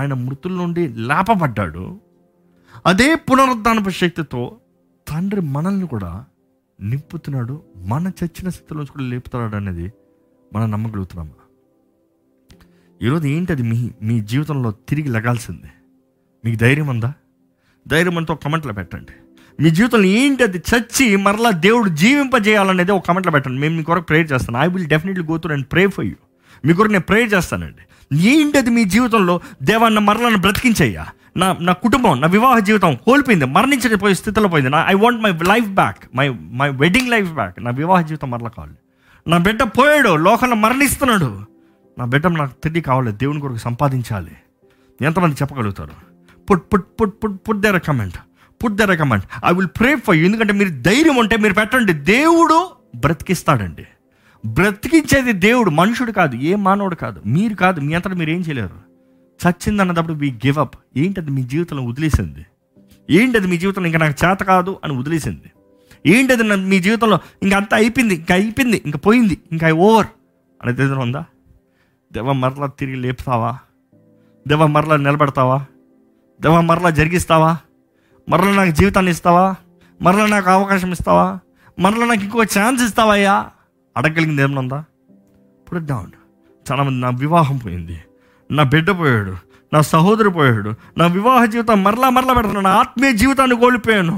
ఆయన మృతుల నుండి లేపబడ్డాడు. అదే పునరుద్ధానపు శక్తితో తండ్రి మనల్ని కూడా నింపుతున్నాడు, మన చచ్చిన స్థితిలోంచి కూడా లేపుతున్నాడు అనేది మనం నమ్మగలుగుతున్నామా? ఈరోజు ఏంటది మీ మీ జీవితంలో తిరిగి లగాల్సింది? మీకు ధైర్యం ఉందా? ధైర్యం అంతా ఒక కమెంట్లో పెట్టండి. మీ జీవితంలో ఏంటి అది చచ్చి మరలా దేవుడు జీవింపజేయాలనేది ఒక కమెంట్లో పెట్టండి. మేము మీ కొరకు ప్రేయర్ చేస్తాను. I will definitely go through and pray for you. మీ కొరకు నేను ప్రేయర్ చేస్తానండి. ఏంటది మీ జీవితంలో? దేవా, నా మరలను బ్రతికించయ్యా. నా నా కుటుంబం, నా వివాహ జీవితం కోల్పోయింది, మరణించకపోయే స్థితిలో పోయింది. నా I want my life back, my my wedding life back. నా వివాహ జీవితం మరల కావాలి. నా బిడ్డ పోయాడు, లోకంలో మరణిస్తున్నాడు. నా బిడ్డ నాకు తిరిగి కావాలి, దేవుని కొరకు సంపాదించాలి. ఎంతమంది చెప్పగలుగుతారు? Put put put put put they recommend, put they recommend. I will pray for you. ఎందుకంటే మీరు ధైర్యం ఉంటే మీరు పెట్టండి. దేవుడు బ్రతికిస్తాడండి. బ్రతికించేది దేవుడు, మనుషుడు కాదు, ఏ మానవుడు కాదు, మీరు కాదు. మీ అంతటా మీరు ఏం చేయలేరు. చచ్చిందన్నప్పుడు వీ గివ్ అప్. ఏంటది మీ జీవితంలో వదిలేసింది? ఏంటది మీ జీవితంలో ఇంకా నాకు చేత కాదు అని వదిలేసింది? ఏంటది మీ జీవితంలో ఇంకా అంతా అయిపోయింది, ఇంకా అయిపోయింది, ఇంకా పోయింది, ఇంకా ఓవర్ అనేది ఏదైనా ఉందా? దేవా, మరలా తిరిగి లేపుతావా? దేవా, మరలా నిలబడతావా? దేవా, మరలా జరిగిస్తావా? మరలా నాకు జీవితాన్ని ఇస్తావా? మరలా నాకు అవకాశం ఇస్తావా? మరలా నాకు ఇంకో ఛాన్స్ ఇస్తావయ్యా? అడగలిగింది ఏమైనా ఉందా? Put down. చాలామంది, నా వివాహం పోయింది, నా బిడ్డ పోయాడు, నా సహోదరు పోయాడు, నా వివాహ జీవితం మరలా మరలా పెడుతున్నాను, నా ఆత్మీయ జీవితాన్ని కోల్పోయాను.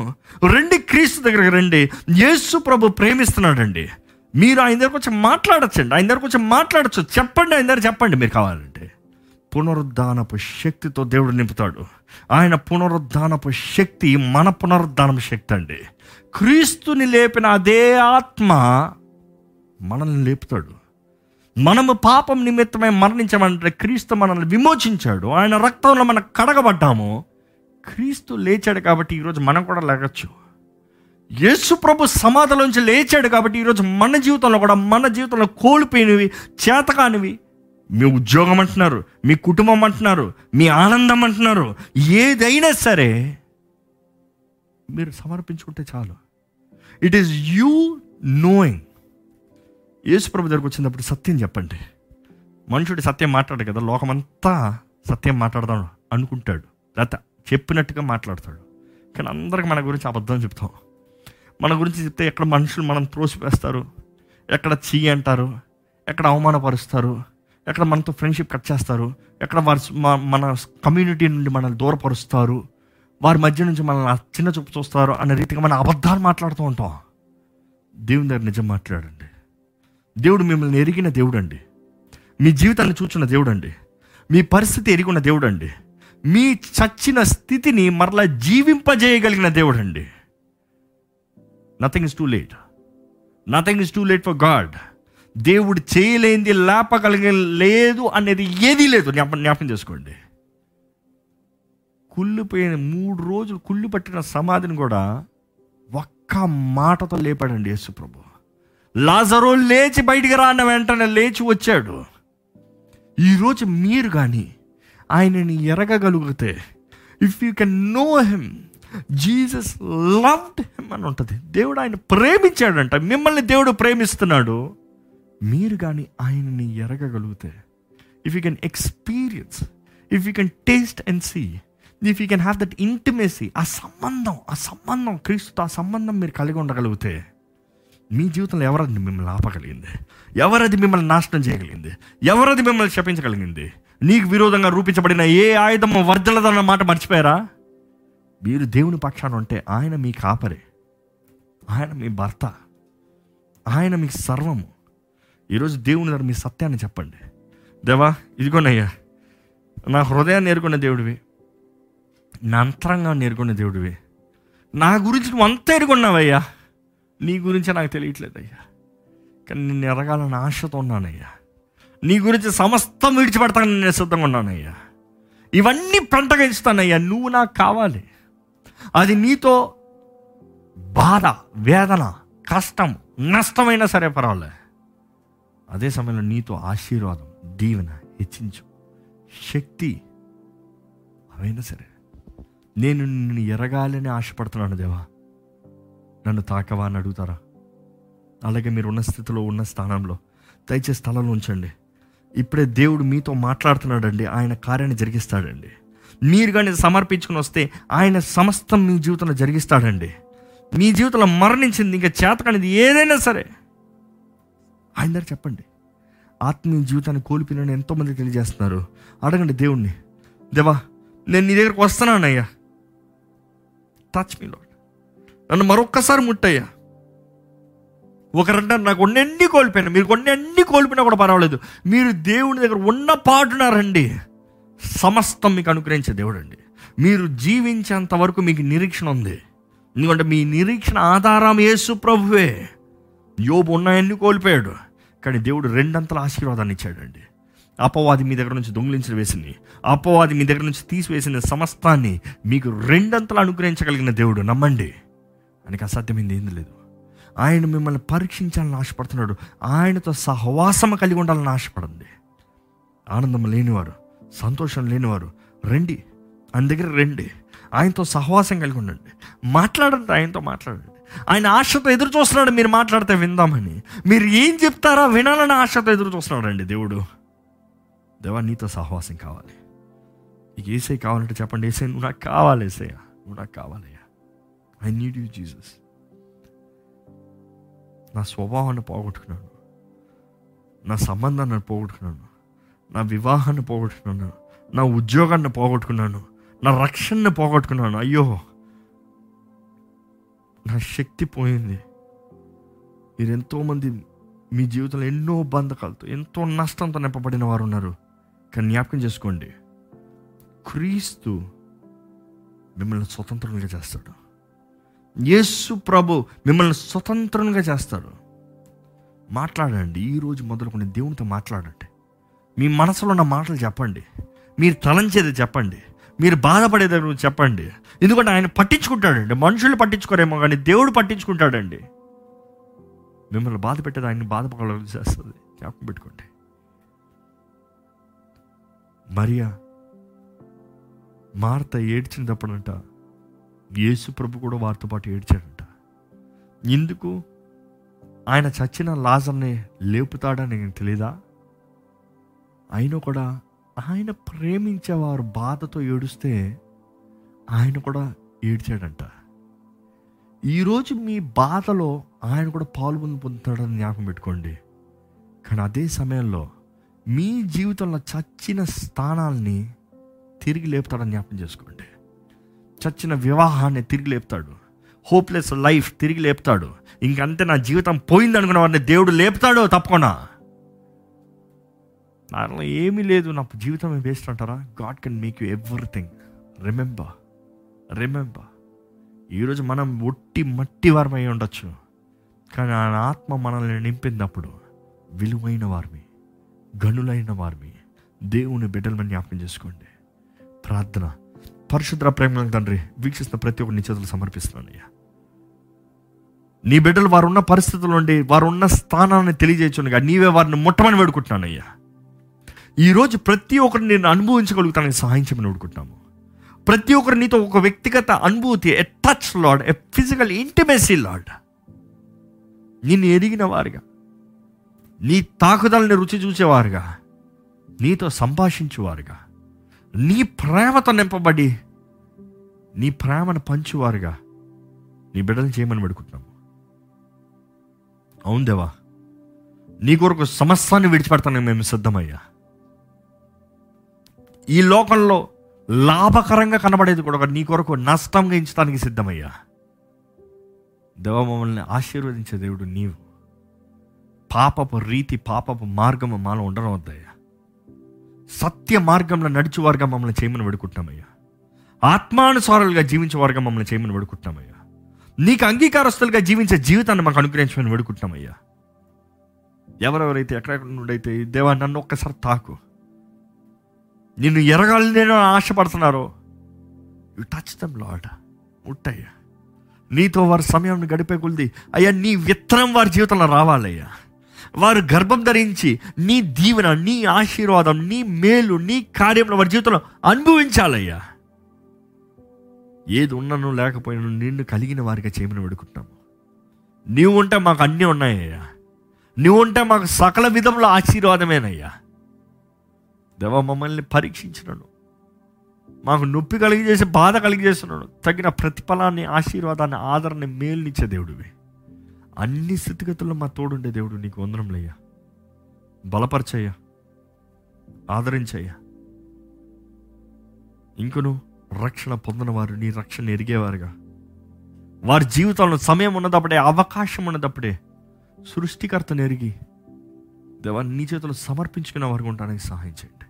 రండి, క్రీస్తు దగ్గరికి రండి. యేసు ప్రభు ప్రేమిస్తున్నాడండి. మీరు ఆయన దగ్గర కొంచెం మాట్లాడచ్చండి, ఆయన దగ్గర కొంచెం మాట్లాడచ్చు. చెప్పండి, ఆయన దగ్గర చెప్పండి మీరు కావాలంటే. పునరుద్ధానపు శక్తితో దేవుడు నింపుతాడు. ఆయన పునరుద్ధానపు శక్తి మన పునరుద్ధానపు శక్తి అండి. క్రీస్తుని లేపిన అదే ఆత్మ మనల్ని లేపుతాడు. మనము పాపం నిమిత్తమై మరణించామంటే క్రీస్తు మనల్ని విమోచించాడు. ఆయన రక్తంలో మనం కడగబడ్డాము. క్రీస్తు లేచాడు కాబట్టి ఈరోజు మనం కూడా లేగచ్చు. యేసు ప్రభు సమాధిలోంచి లేచాడు కాబట్టి ఈరోజు మన జీవితంలో కూడా, మన జీవితంలో కోల్పోయినవి, చేతకానివి, మీ ఉద్యోగం అంటున్నారు, మీ కుటుంబం అంటున్నారు, మీ ఆనందం అంటున్నారు, ఏదైనా సరే మీరు సమర్పించుకుంటే చాలు. It is you knowing. యేసు ప్రభు దగ్గరకు వచ్చినప్పుడు సత్యం చెప్పండి. మనుషుడు సత్యం మాట్లాడు కదా, లోకమంతా సత్యం మాట్లాడదాం అనుకుంటాడు, లేకపోతే చెప్పినట్టుగా మాట్లాడతాడు. కానీ అందరికి మన గురించి అబద్ధం చెప్తాం. మన గురించి చెప్తే ఎక్కడ మనుషులు మనం త్రోసిపేస్తారు, ఎక్కడ చెయ్యి అంటారు, ఎక్కడ అవమానపరుస్తారు, ఎక్కడ మనతో ఫ్రెండ్షిప్ కట్ చేస్తారు, ఎక్కడ వారి మన కమ్యూనిటీ నుండి మనల్ని దూరపరుస్తారు, వారి మధ్య నుంచి మనల్ని చిన్న చూపు చూస్తారు అనే రీతిగా మనం అబద్ధాలు మాట్లాడుతూ ఉంటాం. దేవుని దగ్గర నిజం మాట్లాడండి. దేవుడు మిమ్మల్ని ఎరిగిన దేవుడు అండి. మీ జీవితాన్ని చూచిన దేవుడు అండి. మీ పరిస్థితి ఎరిగిన దేవుడు అండి. మీ చచ్చిన స్థితిని మరలా జీవింపజేయగలిగిన దేవుడు అండి. Nothing is too late. Nothing is too late for God. దేవుడు చేయలేనిది లేపగలిగే లేదు అనేది ఏదీ లేదు. జ్ఞాప జ్ఞాపకం చేసుకోండి. కుళ్ళిపోయిన మూడు రోజులు కుళ్ళి పట్టిన సమాధిని కూడా ఒక్క మాటతో లేపాడండి యేసు ప్రభు. లాజరు లేచి బయటికి రా అన్న వెంటనే లేచి వచ్చాడు. ఈరోజు మీరు కానీ ఆయనని ఎరగగలిగితే, if you can know him, Jesus loved him అని ఉంటుంది. దేవుడు ఆయన ప్రేమించాడంట, మిమ్మల్ని దేవుడు ప్రేమిస్తున్నాడు. మీరు కానీ ఆయనని ఎరగగలిగితే, if you can experience, if you can taste and see, if you can have that intimacy, ఆ సంబంధం ఆ సంబంధం క్రీస్తుతో ఆ సంబంధం మీరు కలిగి ఉండగలిగితే, మీ జీవితంలో ఎవరది మిమ్మల్ని ఆపగలిగింది? ఎవరది మిమ్మల్ని నాశనం చేయగలిగింది? ఎవరది మిమ్మల్ని శపించగలిగింది? నీకు విరోధంగా రూపించబడిన ఏ ఆయుధము వర్ధలదన్న మాట మర్చిపోయారా? మీరు దేవుని పక్షాన ఉంటే ఆయన మీ కాపరే, ఆయన మీ భర్త, ఆయన మీకు సర్వము. ఈరోజు దేవుని దగ్గర మీ సత్యాన్ని చెప్పండి. దేవా, ఇదిగోనయ్యా, నా హృదయాన్ని ఎరుకున్న దేవుడివి, నా అంతరంగాన్ని ఎరుకున్న దేవుడివి, నా గురించి నువ్వు అంతా ఎరుకున్నావయ్యా, నీ గురించే నాకు తెలియట్లేదయ్యా, కానీ నిన్ను ఎరగాలని ఆశతో ఉన్నానయ్యా, నీ గురించి సమస్తం విడిచిపెడతానని నేను సిద్ధంగా ఉన్నానయ్యా, ఇవన్నీ పంటగా ఇస్తానయ్యా, నువ్వు నాకు కావాలి. అది నీతో బాధ, వేదన, కష్టం, నష్టమైనా సరే పర్వాలే, అదే సమయంలో నీతో ఆశీర్వాదం, దీవెన, హెచ్చించు శక్తి అవైనా సరే. నేను నిన్ను ఎరగాలని ఆశపడుతున్నాను దేవా, నన్ను తాకవా అని అడుగుతారా? అలాగే మీరు ఉన్న స్థితిలో ఉన్న స్థానంలో దయచేసి స్థలంలో ఉంచండి. ఇప్పుడే దేవుడు మీతో మాట్లాడుతున్నాడండి, ఆయన కార్యాన్ని జరిగిస్తాడండి. మీరు కానీ సమర్పించుకుని వస్తే ఆయన సమస్తం మీ జీవితంలో జరిగిస్తాడండి. మీ జీవితంలో మరణించింది, ఇంకా చేతకానిది ఏదైనా సరే ఆయన దగ్గర చెప్పండి. ఆత్మీయ జీవితాన్ని కోల్పోయిన ఎంతోమంది తెలియజేస్తున్నారు. అడగండి దేవుణ్ణి, దేవా నేను నీ దగ్గరకు వస్తున్నానయ్యా, టచ్ మీ లార్డ్, నన్ను మరొక్కసారి ముట్టయ్యా. ఒకరంటారు నాకు కొన్ని అన్నీ కోల్పోయినా, మీరు కొన్ని అన్నీ కోల్పోయినా కూడా పర్వాలేదు, మీరు దేవుని దగ్గర ఉన్న పాటున్నారండి. సమస్తం మీకు అనుగ్రహించే దేవుడు అండి. మీరు జీవించేంత వరకు మీకు నిరీక్షణ ఉంది, ఎందుకంటే మీ నిరీక్షణ ఆధారం యేసు ప్రభువే. యోబు ఉన్నాయన్నీ కోల్పోయాడు, కానీ దేవుడు రెండంతల ఆశీర్వాదాన్ని ఇచ్చాడండి. అపవాది మీ దగ్గర నుంచి దొంగిలించి వేసింది, అపవాది మీ దగ్గర నుంచి తీసివేసిన సమస్తాన్ని మీకు రెండంతలు అనుగ్రహించగలిగిన దేవుడు. నమ్మండి, ఆయనకు అసాధ్యమైంది ఏం లేదు. ఆయన మిమ్మల్ని పరీక్షించాలని ఆశపడుతున్నాడు, ఆయనతో సహవాసం కలిగి ఉండాలని ఆశపడండి. ఆనందం లేనివారు, సంతోషం లేనివారు రండి, ఆయన దగ్గర రండి, ఆయనతో సహవాసం కలిగి ఉండండి, మాట్లాడండి, ఆయనతో మాట్లాడండి. ఆయన ఆశతో ఎదురు చూస్తున్నాడు మీరు మాట్లాడితే విందామని, మీరు ఏం చెప్తారా వినాలని ఆశతో ఎదురు చూస్తున్నాడు అండి దేవుడు. దేవా నీతో సహవాసం కావాలి, నీకు ఏసై కావాలంటే చెప్పండి, ఏసై నువ్వు నాకు కావాలి, ఏసయ్యా నువ్వు నాకు కావాలయ్యా, ఐ నీడ్ యూ జీసస్. నా స్వభావాన్ని పోగొట్టుకున్నాను, నా సంబంధాన్ని పోగొట్టుకున్నాను, నా వివాహాన్ని పోగొట్టుకున్నాను, నా ఉద్యోగాన్ని పోగొట్టుకున్నాను, నా రక్షణను పోగొట్టుకున్నాను, అయ్యో నా శక్తి పోయింది. మీరెంతోమంది మీ జీవితంలో ఎన్నో బంధకాలతో, ఎంతో నష్టంతో నింపబడిన వారు ఉన్నారు. కానీ జ్ఞాపకం చేసుకోండి, క్రీస్తు మిమ్మల్ని స్వతంత్రంగా చేస్తాడు, యేసు ప్రభు మిమ్మల్ని స్వతంత్రంగా చేస్తాడు. మాట్లాడండి, ఈరోజు మొదలుకొని దేవునితో మాట్లాడండి. మీ మనసులో ఉన్న మాటలు చెప్పండి, మీరు తలంచేది చెప్పండి, మీరు బాధపడేది చెప్పండి, ఎందుకంటే ఆయన పట్టించుకుంటాడండి. మనుషులు పట్టించుకోరేమో కానీ దేవుడు పట్టించుకుంటాడండి. మిమ్మల్ని బాధ పెట్టేది ఆయన బాధపడాలని చేస్తుంది, జ్ఞాపకం పెట్టుకోండి. మరియా మార్త ఏడ్చినప్పుడంట యేసు ప్రభు కూడా వారితో పాటు ఏడ్చాడంట. ఎందుకు? ఆయన చచ్చిన లాజర్ని లేపుతాడని నేను తెలీదా? అయినా కూడా ఆయన ప్రేమించేవారు బాధతో ఏడుస్తే ఆయన కూడా ఏడ్చాడంట. ఈరోజు మీ బాధలో ఆయన కూడా పాల్గొని పొందుతాడని జ్ఞాపకం పెట్టుకోండి. కానీ అదే సమయంలో మీ జీవితంలో చచ్చిన స్థానాల్ని తిరిగి లేపుతాడని జ్ఞాపకం చేసుకోండి. చచ్చిన వివాహాన్ని తిరిగి లేపుతాడు, హోప్లెస్ లైఫ్ తిరిగి లేపుతాడు, ఇంకంతే నా జీవితం పోయిందనుకున్న వాడిని దేవుడు లేపుతాడు తప్పకుండా. నాలో ఏమీ లేదు, నా జీవితం వేస్ట్ అంటారా? God can make you everything. Remember remember ఈరోజు మనం ఒట్టి మట్టి వారమై ఉండొచ్చు, కానీ ఆయన ఆత్మ మనల్ని నింపినప్పుడు విలువైన వారిని, గనులైన వారిని, దేవుని బిడ్డలమని జ్ఞాపకం చేసుకోండి. ప్రార్థన. పరిశుద్ధ ప్రేమ తండ్రి, వీక్షిస్తున్న ప్రతి ఒక్కరిని చేతులు సమర్పిస్తున్నాను అయ్యా. నీ బిడ్డలు వారు ఉన్న పరిస్థితుల్లో ఉండి వారు ఉన్న స్థానాన్ని తెలియజేయచ్చు. నీవే వారిని ముట్టమని వేడుకుంటున్నాను అయ్యా. ఈరోజు ప్రతి ఒక్కరిని నేను అనుభవించగలుగుతానని సహాయం చేయమని వేడుకుంటున్నాము. ప్రతి ఒక్కరు నీతో ఒక వ్యక్తిగత అనుభూతి, a touch Lord, a physical intimacy Lord. నిన్ను ఎరిగిన వారుగా, నీ తాకుదలని రుచి చూసేవారుగా, నీతో సంభాషించేవారుగా, నీ ప్రేమతో నింపబడి నీ ప్రేమను పంచువారుగా నీ బిడ్డలు చేయమని పెడుకుంటున్నాము. అవును దేవా, నీ కొరకు సమస్తాన్ని విడిచిపెడతానని మేము సిద్ధమయ్యా. ఈ లోకంలో లాభకరంగా కనబడేది కూడా నీ కొరకు నష్టంగా ఎంచడానికి సిద్ధమయ్యా. దేవా, మమ్మల్ని ఆశీర్వదించే దేవుడు నీవు. పాపపు రీతి, పాపపు మార్గము మాలో ఉండడం వద్దయ్యా. సత్య మార్గంలో నడిచేవారుగా మమ్మల్ని చేయమని వేడుకుంటున్నామయ్యా. ఆత్మానుసారులుగా జీవించేవారుగా మమ్మల్ని చేయమని వేడుకుంటున్నామయ్యా. నీకు అంగీకారస్తులుగా జీవించే జీవితాన్ని మాకు అనుగ్రహించమని వేడుకుంటున్నామయ్యా. ఎవరెవరైతే ఎక్కడెక్కడ నుండైతే దేవా నన్ను ఒక్కసారి తాకు, నిన్ను ఎరగాలనేనో ఆశపడుతున్నారో, యు టచ్ దెమ్ లార్డ్, ముట్టయ్యా. నీతో వారి సమయాన్ని గడిపే కొలిది అయ్యా నీ విత్తనం వారి జీవితంలో రావాలయ్యా. వారు గర్భం ధరించి నీ దీవెన, నీ ఆశీర్వాదం, నీ మేలు, నీ కార్యంలో వారి జీవితంలో అనుభవించాలయ్యా. ఏది ఉన్నాను లేకపోయినా నిన్ను కలిగిన వారిగా చేయమని వేడుకుంటున్నాము. నీవు ఉంటే మాకు అన్నీ ఉన్నాయ్యా. నువ్వు ఉంటే మాకు సకల విధంలో ఆశీర్వాదమేనయ్యా. దేవా, మమ్మల్ని పరీక్షించినను, మాకు నొప్పి కలిగజేసి బాధ కలిగజేస్తున్నాడు, తగిన ప్రతిఫలాన్ని, ఆశీర్వాదాన్ని, ఆదరణని, మేలునిచ్చే దేవుడివి. అన్ని స్థితిగతుల్లో మా తోడుండే దేవుడు నీకు వందనంలయ్యా. బలపరచయ్యా, ఆదరించయ్యా. ఇంకను రక్షణ పొందినవారు, నీ రక్షణ ఎరిగేవారుగా, వారి జీవితంలో సమయం ఉన్నదప్పుడే, అవకాశం ఉన్నదప్పుడే సృష్టికర్తను ఎరిగి దేవా నీ చేతులు సమర్పించుకునే వారు ఉండడానికి సహాయం చేయండి.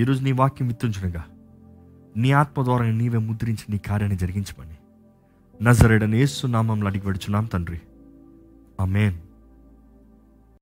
ఈరోజు నీ వాక్యం విత్తుంచునగా నీ ఆత్మ ద్వారా నీవే ముద్రించి నీ కార్యాన్ని జరిగించమని నజరేయుడైన యేసు నామములో అడిగి వేడుచున్నాం తండ్రి. ఆమేన్.